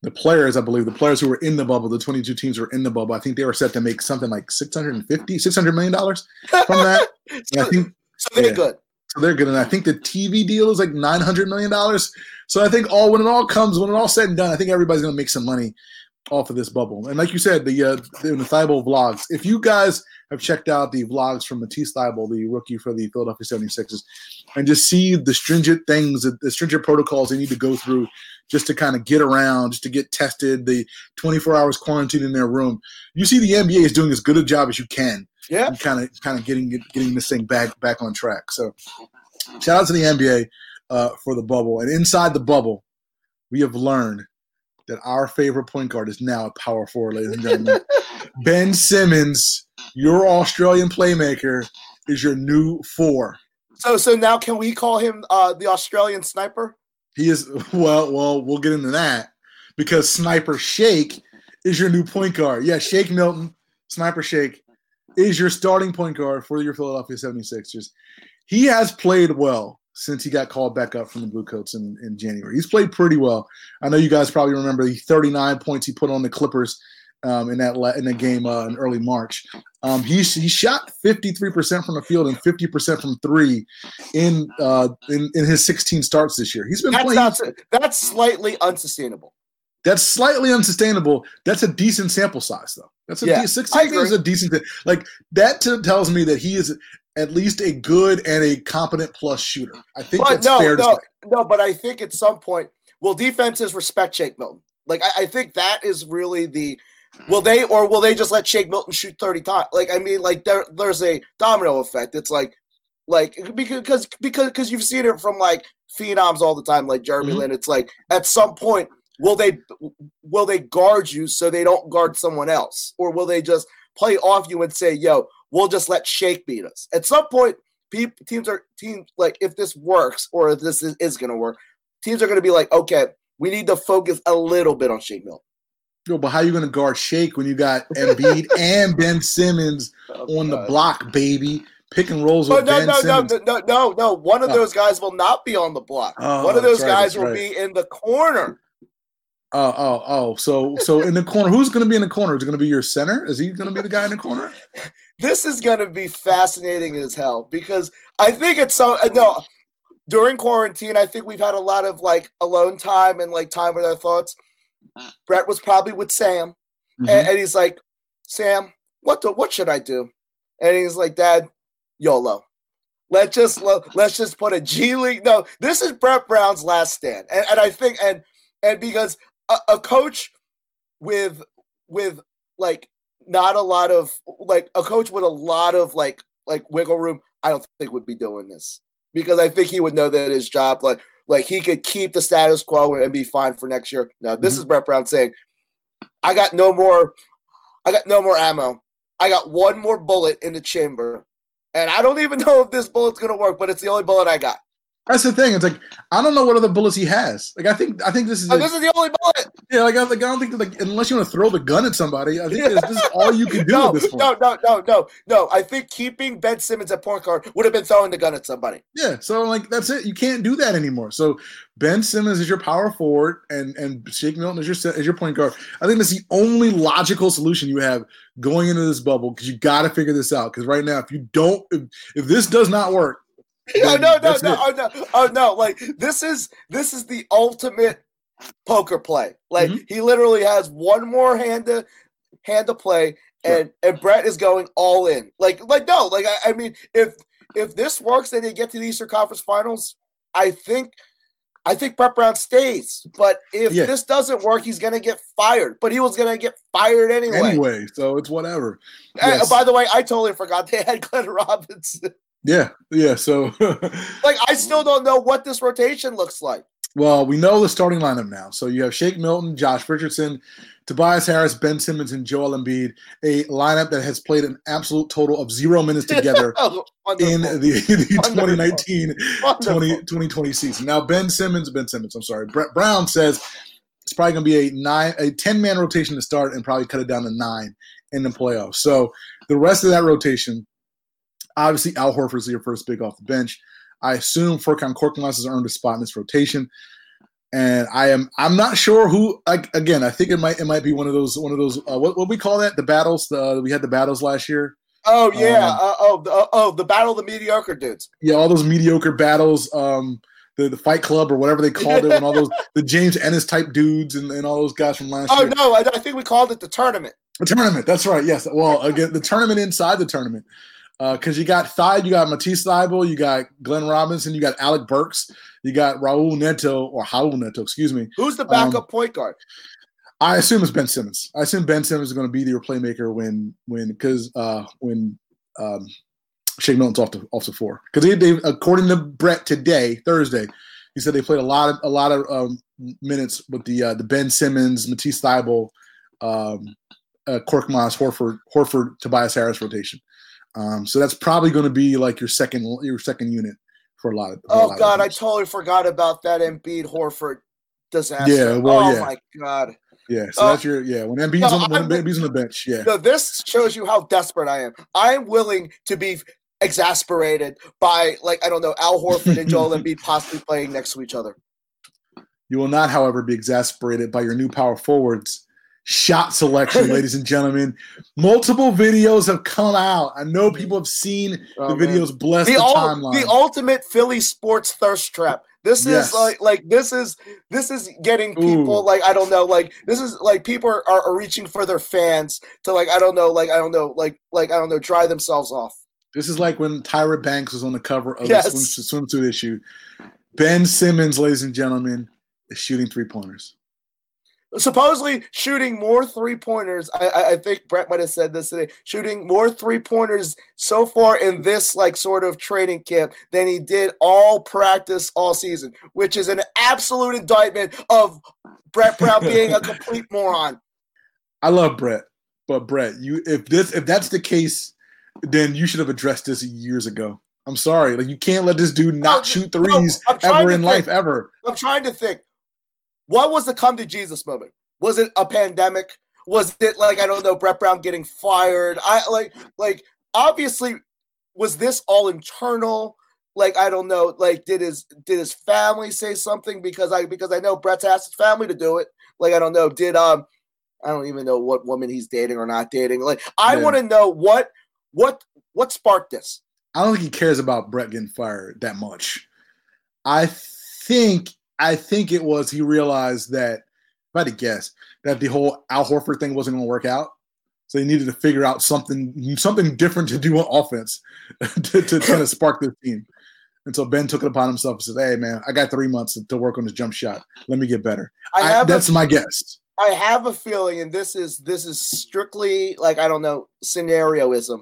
the players who were in the bubble, the 22 teams were in the bubble, I think they were set to make something like $600 million from that. And I think, so they're good. So they're good. And I think the TV deal is $900 million. So I think when it all said and done, I think everybody's going to make some money off of this bubble. And like you said, the Thybulle vlogs, if you guys have checked out the vlogs from Matisse Thybulle, the rookie for the Philadelphia 76ers, and just see the stringent protocols they need to go through just to kind of get around, just to get tested, the 24 hours quarantined in their room, you see the NBA is doing as good a job as you can. Yeah. Kind of getting this thing back on track. So shout out to the NBA. For the bubble. And inside the bubble, we have learned that our favorite point guard is now a power forward, ladies and gentlemen. Ben Simmons, your Australian playmaker, is your new 4. So now can we call him the Australian sniper? He is. Well, we'll get into that. because Sniper Shake is your new point guard. Yeah, Shake Milton, Sniper Shake, is your starting point guard for your Philadelphia 76ers. He has played well since he got called back up from the Blue Coats in January. He's played pretty well. I know you guys probably remember the 39 points he put on the Clippers in that game in early March. He shot 53% from the field and 50% from three in his 16 starts this year. He's been playing. That's slightly unsustainable. That's slightly unsustainable. That's a decent sample size, though. That's a 16 is a decent like that. Tells me that he is at least a good and a competent plus shooter. I think that's fair to say. But I think at some point, will defenses respect Shake Milton? Like I think that is really the. Will they just let Shake Milton shoot 30 times? Like, I mean, like there's a domino effect. It's because you've seen it from like phenoms all the time, like Jeremy Lin. It's like at some point, will they guard you so they don't guard someone else, or will they just play off you and say, "Yo, we'll just let Shake beat us"? At some point, teams like if this works or if this is going to work, teams are going to be like, "Okay, we need to focus a little bit on Shake Milton." Yo, but how are you going to guard Shake when you got Embiid and Ben Simmons on the block, baby? Pick and rolls with Ben Simmons. No. One of those guys will not be on the block. One of those guys will be in the corner. So in the corner. Who's going to be in the corner? Is it going to be your center? Is he going to be the guy in the corner? This is going to be fascinating as hell because I think it's so – no, during quarantine, I think we've had a lot of, like, alone time and, like, time with our thoughts. Brett was probably with Sam, and he's like, "Sam, what should I do?" And he's like, "Dad, YOLO. Let's just put a G League." No, this is Brett Brown's last stand, and I think and because a coach with like not a lot of like a coach with a lot of like wiggle room, I don't think would be doing this because I think he would know that his job like. Like, he could keep the status quo and be fine for next year. No, this is Brett Brown saying, I got no more ammo. I got one more bullet in the chamber. And I don't even know if this bullet's going to work, but it's the only bullet I got. That's the thing. It's like, I don't know what other bullets he has. Like, I think this is this is the only bullet. Yeah, I don't think, unless you want to throw the gun at somebody, I think this is all you can do at this point. No. I think keeping Ben Simmons at point guard would have been throwing the gun at somebody. Yeah, so, like, that's it. You can't do that anymore. So, Ben Simmons is your power forward, and Shake Milton is your point guard. I think that's the only logical solution you have going into this bubble because you got to figure this out. Because right now, if this does not work, No. Like this is the ultimate poker play. Like he literally has one more hand to play, and Brett is going all in. I mean, if this works and they get to the Eastern Conference Finals, I think Brett Brown stays. But if this doesn't work, he's gonna get fired. But he was gonna get fired anyway. So it's whatever. Yes. And, by the way, I totally forgot they had Glenn Robinson. Yeah, so. Like, I still don't know what this rotation looks like. Well, we know the starting lineup now. So you have Shake Milton, Josh Richardson, Tobias Harris, Ben Simmons, and Joel Embiid, a lineup that has played an absolute total of 0 minutes together in the 2019-2020 season. Now, Brett Brown says it's probably going to be a 10-man rotation to start and probably cut it down to 9 in the playoffs. So the rest of that rotation – obviously, Al Horford's your first big off the bench. I assume Furkan Korkmaz has earned a spot in this rotation, and I'm not sure who. Again, I think it might be one of those. What we call that? The battles. We had the battles last year. Oh yeah. The battle of the mediocre dudes. Yeah, all those mediocre battles. The Fight Club or whatever they called it, and all those the James Ennis type dudes and all those guys from last year. Oh no, I think we called it the tournament. The tournament. That's right. Yes. Well, again, the tournament inside the tournament. Because you got Matisse Thybulle, you got Glenn Robinson, you got Alec Burks, you got Raul Neto, excuse me. Who's the backup point guard? I assume it's Ben Simmons. I assume Ben Simmons is going to be your playmaker when Shake Milton's off the floor. Because they according to Brett today, Thursday, he said they played a lot of minutes with the Ben Simmons, Matisse Thybulle, Korkmaz, Horford, Tobias Harris rotation. So that's probably going to be like your second unit for a lot of. Oh God, I totally forgot about that Embiid Horford disaster. Yeah, well, oh, yeah. My God. Yeah, so that's your – yeah, when Embiid's on the bench, yeah. No, this shows you how desperate I am. I'm willing to be exasperated by, like, I don't know, Al Horford and Joel Embiid possibly playing next to each other. You will not, however, be exasperated by your new power forwards' shot selection, ladies and gentlemen. Multiple videos have come out. I know people have seen the videos. Bless the timeline. The ultimate Philly sports thirst trap. This is like this is getting people like people are reaching for their fans to dry themselves off. This is like when Tyra Banks was on the cover of the swimsuit issue. Ben Simmons, ladies and gentlemen, is shooting three pointers. Supposedly shooting more three pointers. I think Brett might have said this today. Shooting more three pointers so far in this like sort of training camp than he did all practice all season, which is an absolute indictment of Brett Brown being a complete moron. I love Brett, but Brett, if that's the case, then you should have addressed this years ago. I'm sorry, like you can't let this dude shoot threes ever in life. I'm trying to think. What was the come to Jesus moment? Was it a pandemic? Was it like, I don't know, Brett Brown getting fired? Obviously, was this all internal? Like, I don't know, like did his family say something? Because I know Brett's asked his family to do it. Like, I don't know, I don't even know what woman he's dating or not dating. Like, I want to know what sparked this. I don't think he cares about Brett getting fired that much. I think it was he realized that, if I had to guess, that the whole Al Horford thing wasn't going to work out. So he needed to figure out something different to do on offense to kind of spark their team. And so Ben took it upon himself and said, hey, man, I got 3 months to work on this jump shot. Let me get better. That's my guess. I have a feeling, and this is strictly, like, I don't know, scenarioism.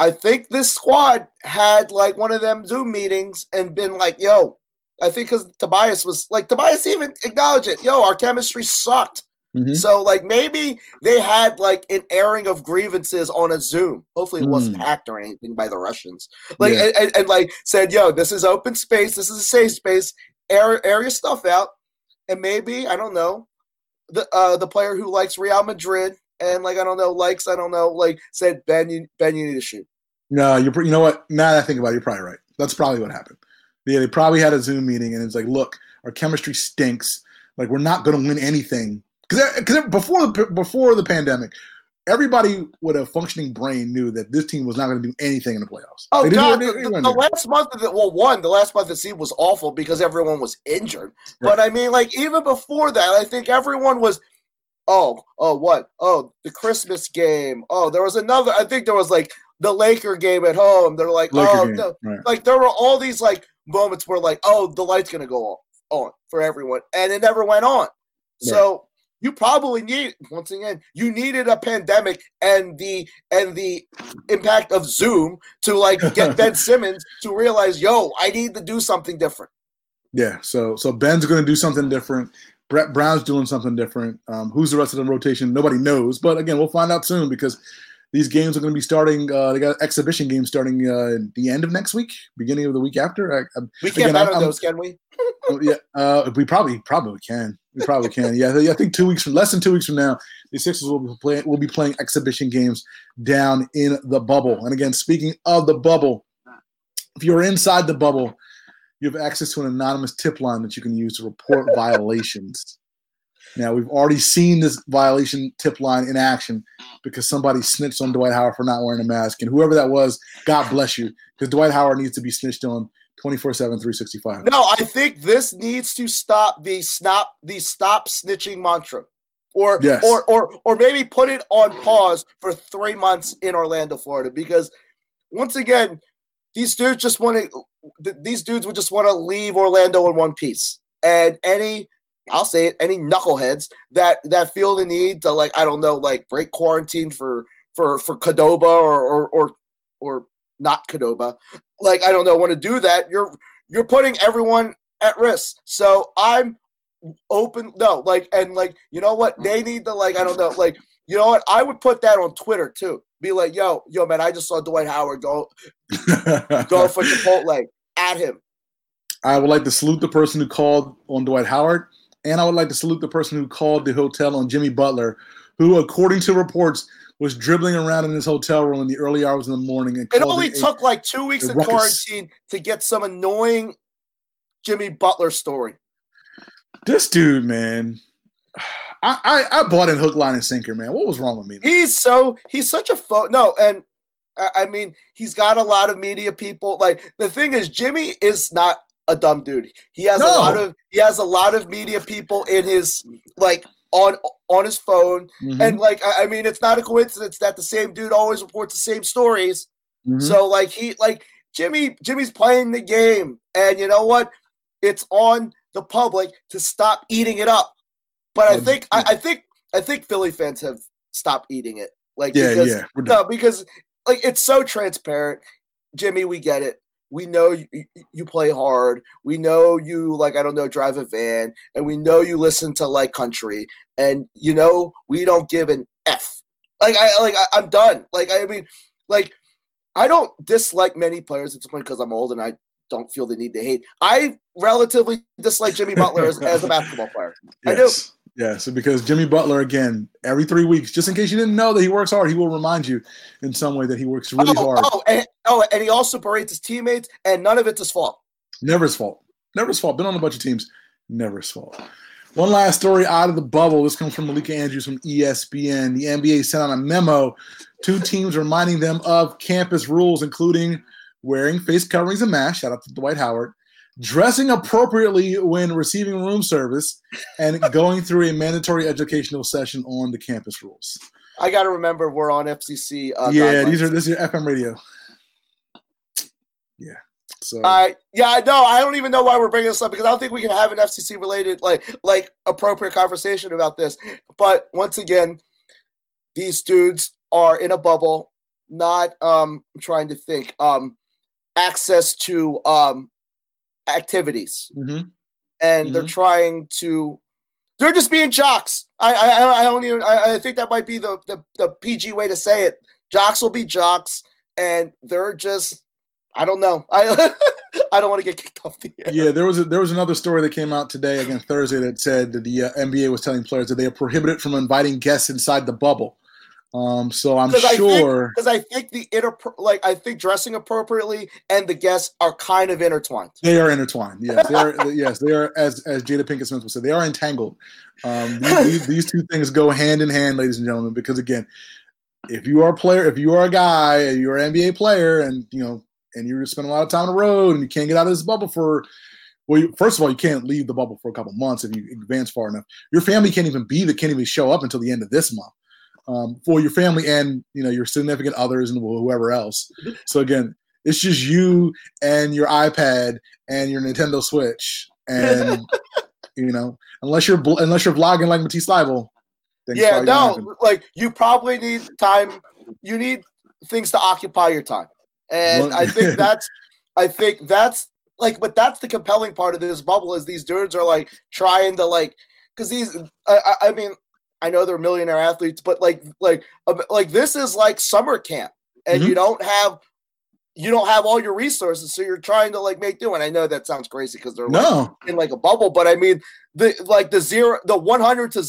I think this squad had, like, one of them Zoom meetings and been like, yo, I think because Tobias even acknowledged it. Yo, our chemistry sucked. Mm-hmm. So, like, maybe they had, like, an airing of grievances on a Zoom. Hopefully it wasn't hacked or anything by the Russians. And said, yo, this is open space. This is a safe space. Air your stuff out. And maybe, I don't know, the player who likes Real Madrid and, like, I don't know, said, Ben, you need to shoot. No, you know what? Now that I think about it, you're probably right. That's probably what happened. Yeah, they probably had a Zoom meeting, and it's like, look, our chemistry stinks. Like, we're not going to win anything. Because before the pandemic, everybody with a functioning brain knew that this team was not going to do anything in the playoffs. Oh, God, the last month of the season was awful because everyone was injured. Right. But, I mean, like, even before that, I think everyone was, what? Oh, the Christmas game. Oh, there was another – I think there was, like, the Laker game at home. They're like, no. Right. Like, there were all these, like, moments where like, oh, the light's going to go on for everyone. And it never went on. Yeah. So you probably needed a pandemic and the impact of Zoom to like get Ben Simmons to realize, yo, I need to do something different. Yeah. So Ben's going to do something different. Brett Brown's doing something different. Who's the rest of the rotation? Nobody knows. But again, we'll find out soon because these games are going to be starting. They got exhibition games starting the end of next week, beginning of the week after. We can't bet on those, can we? Yeah, we probably can. We probably can. Yeah, I think less than 2 weeks from now, the Sixers will be playing exhibition games down in the bubble. And again, speaking of the bubble, if you're inside the bubble, you have access to an anonymous tip line that you can use to report violations. Now, we've already seen this violation tip line in action because somebody snitched on Dwight Howard for not wearing a mask. And whoever that was, God bless you, because Dwight Howard needs to be snitched on 24/7, 365. No, I think this needs to stop the stop snitching mantra. Or maybe put it on pause for 3 months in Orlando, Florida, because once again, these dudes would just want to leave Orlando in one piece. And any knuckleheads that feel the need to, like, I don't know, like, break quarantine for Qdoba or not Qdoba, like, I don't know, want to do that, you're putting everyone at risk. So I'm open. No, like, and like, you know what? They need to, like, I don't know, like, you know what? I would put that on Twitter too. Be like, yo, man, I just saw Dwight Howard go for Chipotle at him. I would like to salute the person who called on Dwight Howard. And I would like to salute the person who called the hotel on Jimmy Butler, who, according to reports, was dribbling around in his hotel room in the early hours of the morning. And it only took like 2 weeks of quarantine to get some annoying Jimmy Butler story. This dude, man, I bought in hook, line, and sinker, man. What was wrong with me? He's such a phone. No, and I mean, he's got a lot of media people. Like, the thing is, Jimmy is not a dumb dude. He has a lot of media people in his, like, on his phone. Mm-hmm. And, like, I mean, it's not a coincidence that the same dude always reports the same stories. Mm-hmm. So, like, Jimmy's playing the game. And you know what? It's on the public to stop eating it up. But I think Philly fans have stopped eating it. Like, because like, it's so transparent. Jimmy, we get it. We know you play hard. We know you, like, I don't know, drive a van, and we know you listen to, like, country, and, you know, we don't give an F. Like, I'm done. Like, I mean, like, I don't dislike many players at this point because I'm old and I don't feel the need to hate. I relatively dislike Jimmy Butler as a basketball player. Yes. I do. Yeah, so because Jimmy Butler, again, every 3 weeks, just in case you didn't know that he works hard, he will remind you in some way that he works really hard. And he also berates his teammates, and none of it's his fault. Never his fault. Never his fault. Been on a bunch of teams. Never his fault. One last story out of the bubble. This comes from Malika Andrews from ESPN. The NBA sent out a memo to teams reminding them of campus rules, including wearing face coverings and masks. Shout out to Dwight Howard. Dressing appropriately when receiving room service, and going through a mandatory educational session on the campus rules. I got to remember we're on FCC. Yeah, this is FM radio. Yeah. So. I know. I don't even know why we're bringing this up because I don't think we can have an FCC related like appropriate conversation about this. But once again, these dudes are in a bubble. Not trying to think. Access to activities, mm-hmm. and they're trying to. They're just being jocks. I don't even. I think that might be the PG way to say it. Jocks will be jocks, and they're just. I don't know. I don't want to get kicked off the air. Yeah, there was another story that came out today, again Thursday, that said that the NBA was telling players that they are prohibited from inviting guests inside the bubble. So I'm sure because I think I think dressing appropriately and the guests are kind of intertwined. They are intertwined. Yes, they are. Yes, they are. As Jada Pinkett Smith would say, they are entangled. These two things go hand in hand, ladies and gentlemen. Because again, if you are a player, if you are a guy, and you're an NBA player, and you know, and you spend a lot of time on the road, and you can't get out of this bubble for. Well, first of all, you can't leave the bubble for a couple months if you advance far enough. Your family can't even show up until the end of this month. For your family and, you know, your significant others and whoever else. So again, it's just you and your iPad and your Nintendo Switch, and you know, unless you're vlogging like Matisse Thybulle. Yeah, no, like you probably need time. You need things to occupy your time, and I think that's like, but that's the compelling part of this bubble is these dudes are like trying to like because these I mean. I know they're millionaire athletes, but like this is like summer camp, and mm-hmm. you don't have all your resources, so you're trying to like make do. And I know that sounds crazy because they're in like a bubble, but I mean the 100 to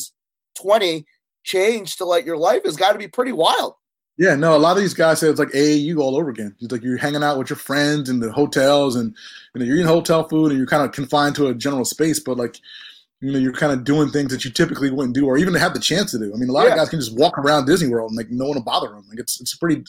20 change to like your life has got to be pretty wild. Yeah, no, a lot of these guys say it's like AAU all over again. It's like you're hanging out with your friends in the hotels, and you know you're eating hotel food, and you're kind of confined to a general space, but like. You know, you're kind of doing things that you typically wouldn't do, or even have the chance to do. I mean, a lot of guys can just walk around Disney World and like no one will bother them. Like it's pretty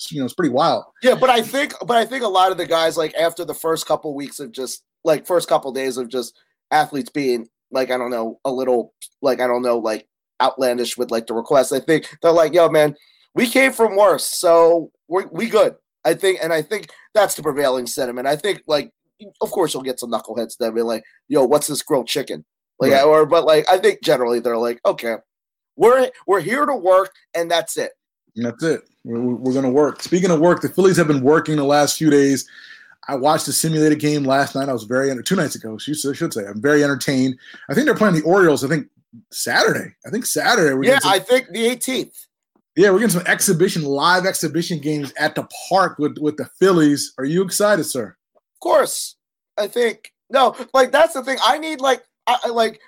wild. Yeah, but I think a lot of the guys like after the first couple weeks of just like first couple days of just athletes being like I don't know a little like I don't know like outlandish with like the requests. I think they're like, yo, man, we came from worse, so we good. I think that's the prevailing sentiment. I think like of course you'll get some knuckleheads that be like, yo, what's this grilled chicken? Like right. Or but like I think generally they're like okay, we're here to work and that's it. And that's it. We're gonna work. Speaking of work, the Phillies have been working the last few days. I watched a simulated game last night. I was two nights ago. I should say I'm very entertained. I think they're playing the Orioles. I think Saturday. I think the 18th. Yeah, we're getting some live exhibition games at the park with the Phillies. Are you excited, sir? Of course. I think no. Like that's the thing. I need like. I, like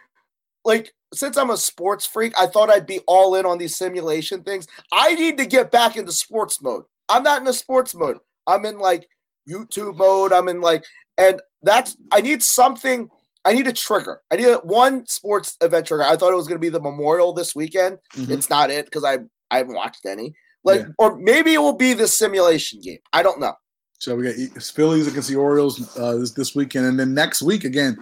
like, since I'm a sports freak, I thought I'd be all in on these simulation things. I need to get back into sports mode. I'm not in a sports mode. I'm in like YouTube mode. I'm in like, and that's, I need something. I need a trigger. I need one sports event trigger. I thought it was going to be the Memorial this weekend. Mm-hmm. It's not it. Cause I haven't watched any, like, or maybe it will be the simulation game. I don't know. So we got Phillies against the Orioles this weekend. And then next week again,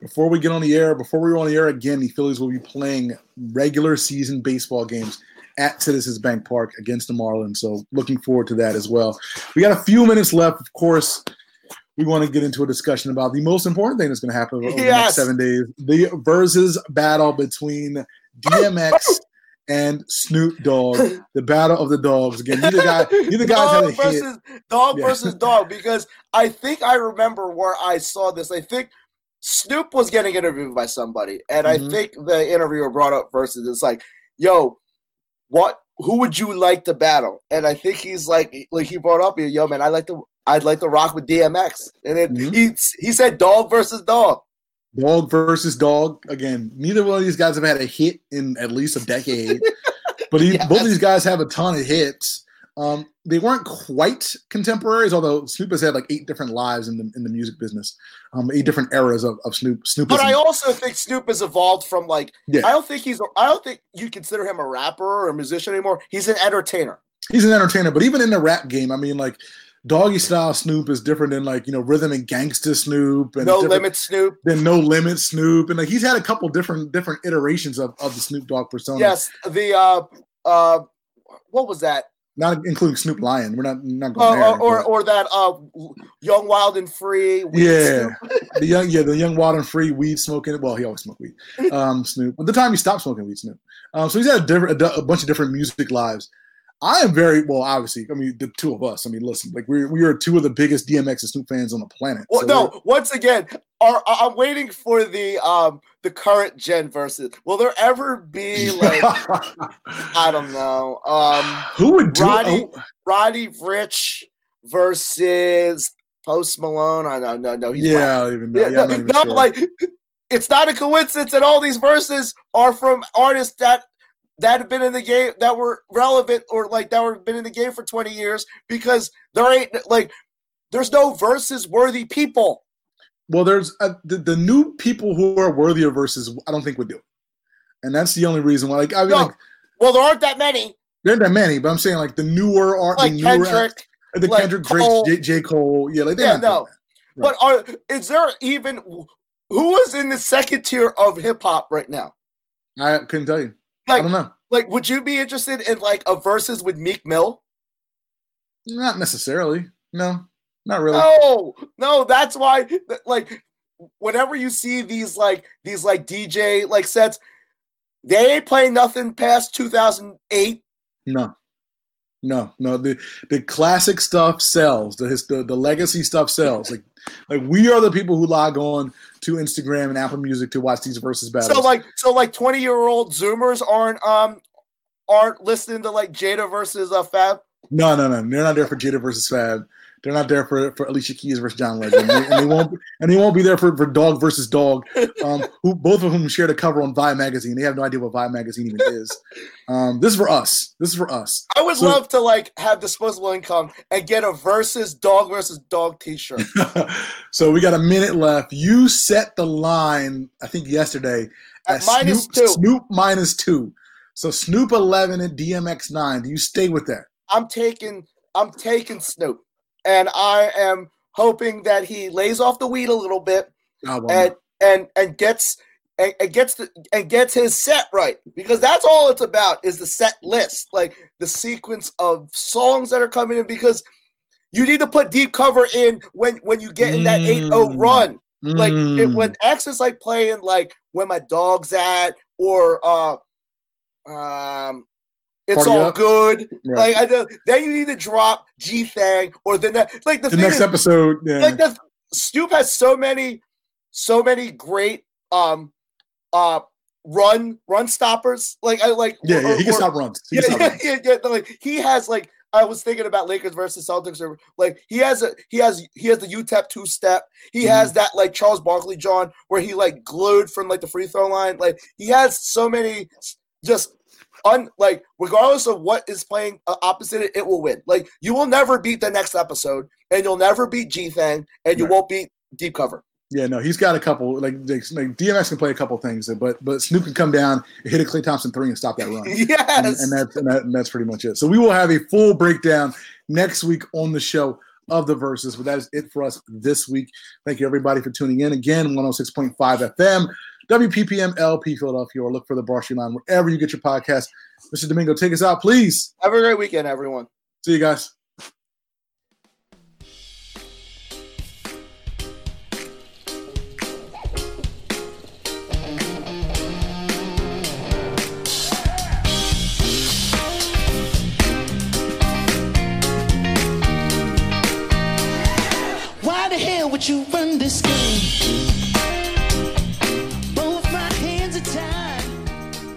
before we were on the air again, the Phillies will be playing regular season baseball games at Citizens Bank Park against the Marlins. So looking forward to that as well. We got a few minutes left. Of course, we want to get into a discussion about the most important thing that's going to happen over the next 7 days, the versus battle between DMX and Snoop Dogg, the battle of the dogs. Again, neither guy had a hit. Versus dog, because I think I remember where I saw this. I think Snoop was getting interviewed by somebody, and I think the interviewer brought up versus. It's like, yo, who would you like to battle? And I think he's like he brought up, yo, man, I'd like to rock with DMX. And then he said dog versus dog. Dog versus dog. Again, neither one of these guys have had a hit in at least a decade. But both of these guys have a ton of hits. They weren't quite contemporaries, although Snoop has had like 8 different lives in the music business, 8 different eras of Snoop. But I also think Snoop has evolved from I don't think you consider him a rapper or a musician anymore. He's an entertainer. He's an entertainer, but even in the rap game, I mean, like Doggy Style Snoop is different than like, you know, Rhythm and Gangsta Snoop and No Limit Snoop. Then No Limit Snoop, and like he's had a couple different iterations of the Snoop Dogg persona. Yes, the what was that? Not including Snoop Lion. We're not going there. Or that Young Wild and Free. The Young Wild and Free weed smoking. Well, he always smoked weed. Snoop. At the time he stopped smoking weed, Snoop. So he's had a bunch of different music lives. I am very well. Obviously, I mean, the two of us. I mean, listen, like we are two of the biggest DMX and Snoop fans on the planet. Well, so once again, I'm waiting for the current gen versus. Will there ever be like? I don't know. Who would do Roddy Ricch versus Post Malone? No. I'm not even sure. Like, it's not a coincidence that all these verses are from artists that have been in the game, that were relevant or like that were been in the game for 20 years, because there ain't like, there's no versus worthy people. Well, there's the new people who are worthy of versus. I don't think would do it. And that's the only reason why, like, I mean, there aren't that many. There aren't that many, but I'm saying like the newer art, like the newer Kendrick, like Kendrick Cole, J. Cole. Yeah. Like they But is there even, who is in the second tier of hip hop right now? I couldn't tell you. Like, I don't know. Like, would you be interested in like a versus with Meek Mill? Not necessarily. No, not really. No, that's why. Like, whenever you see these DJ like sets, they ain't playing nothing past 2008. No. The classic stuff sells. The legacy stuff sells. Like we are the people who log on to Instagram and Apple Music to watch these versus battles. So 20-year-old Zoomers aren't listening to like Jada versus Fab. No. They're not there for Jada versus Fab. They're not there for Alicia Keys versus John Legend. and they won't be there for Dog versus Dog, who both of whom shared a cover on Vibe magazine. They have no idea what Vibe magazine even is. This is for us. I would love to like have disposable income and get a versus Dog t-shirt. So we got a minute left. You set the line, I think yesterday, at -2. Snoop -2. So Snoop 11 and DMX 9. Do you stay with that? I'm taking Snoop. And I am hoping that he lays off the weed a little bit and gets his set right, because that's all it's about is the set list, like the sequence of songs that are coming in, because you need to put deep cover in when you get in that 8-0 run. Like when X is like playing like Where My Dog's At or It's Party all up. Good. Yeah. Like I know, then you need to drop G Thang or the next episode. Yeah. Like Snoop has so many great run stoppers. He can stop runs. He has like I was thinking about Lakers versus Celtics, or like he has the UTEP two-step. He has that like Charles Barkley John where he like glued from like the free throw line. Like he has so many just like regardless of what is playing opposite it, it will win. Like you will never beat the next episode, and you'll never beat G Thang, and you won't beat Deep Cover. Yeah, no, he's got a couple like DMX can play a couple things, but Snoop can come down, hit a Klay Thompson three, and stop that run. Yes, and that's pretty much it. So we will have a full breakdown next week on the show of the Versus. But that is it for us this week. Thank you everybody for tuning in again. 106.5 FM, WPPM LP Philadelphia, or look for the Varsity Line wherever you get your podcast. Mr. Domingo, take us out, please. Have a great weekend, everyone. See you guys. Would you run this game? Both my hands are tied.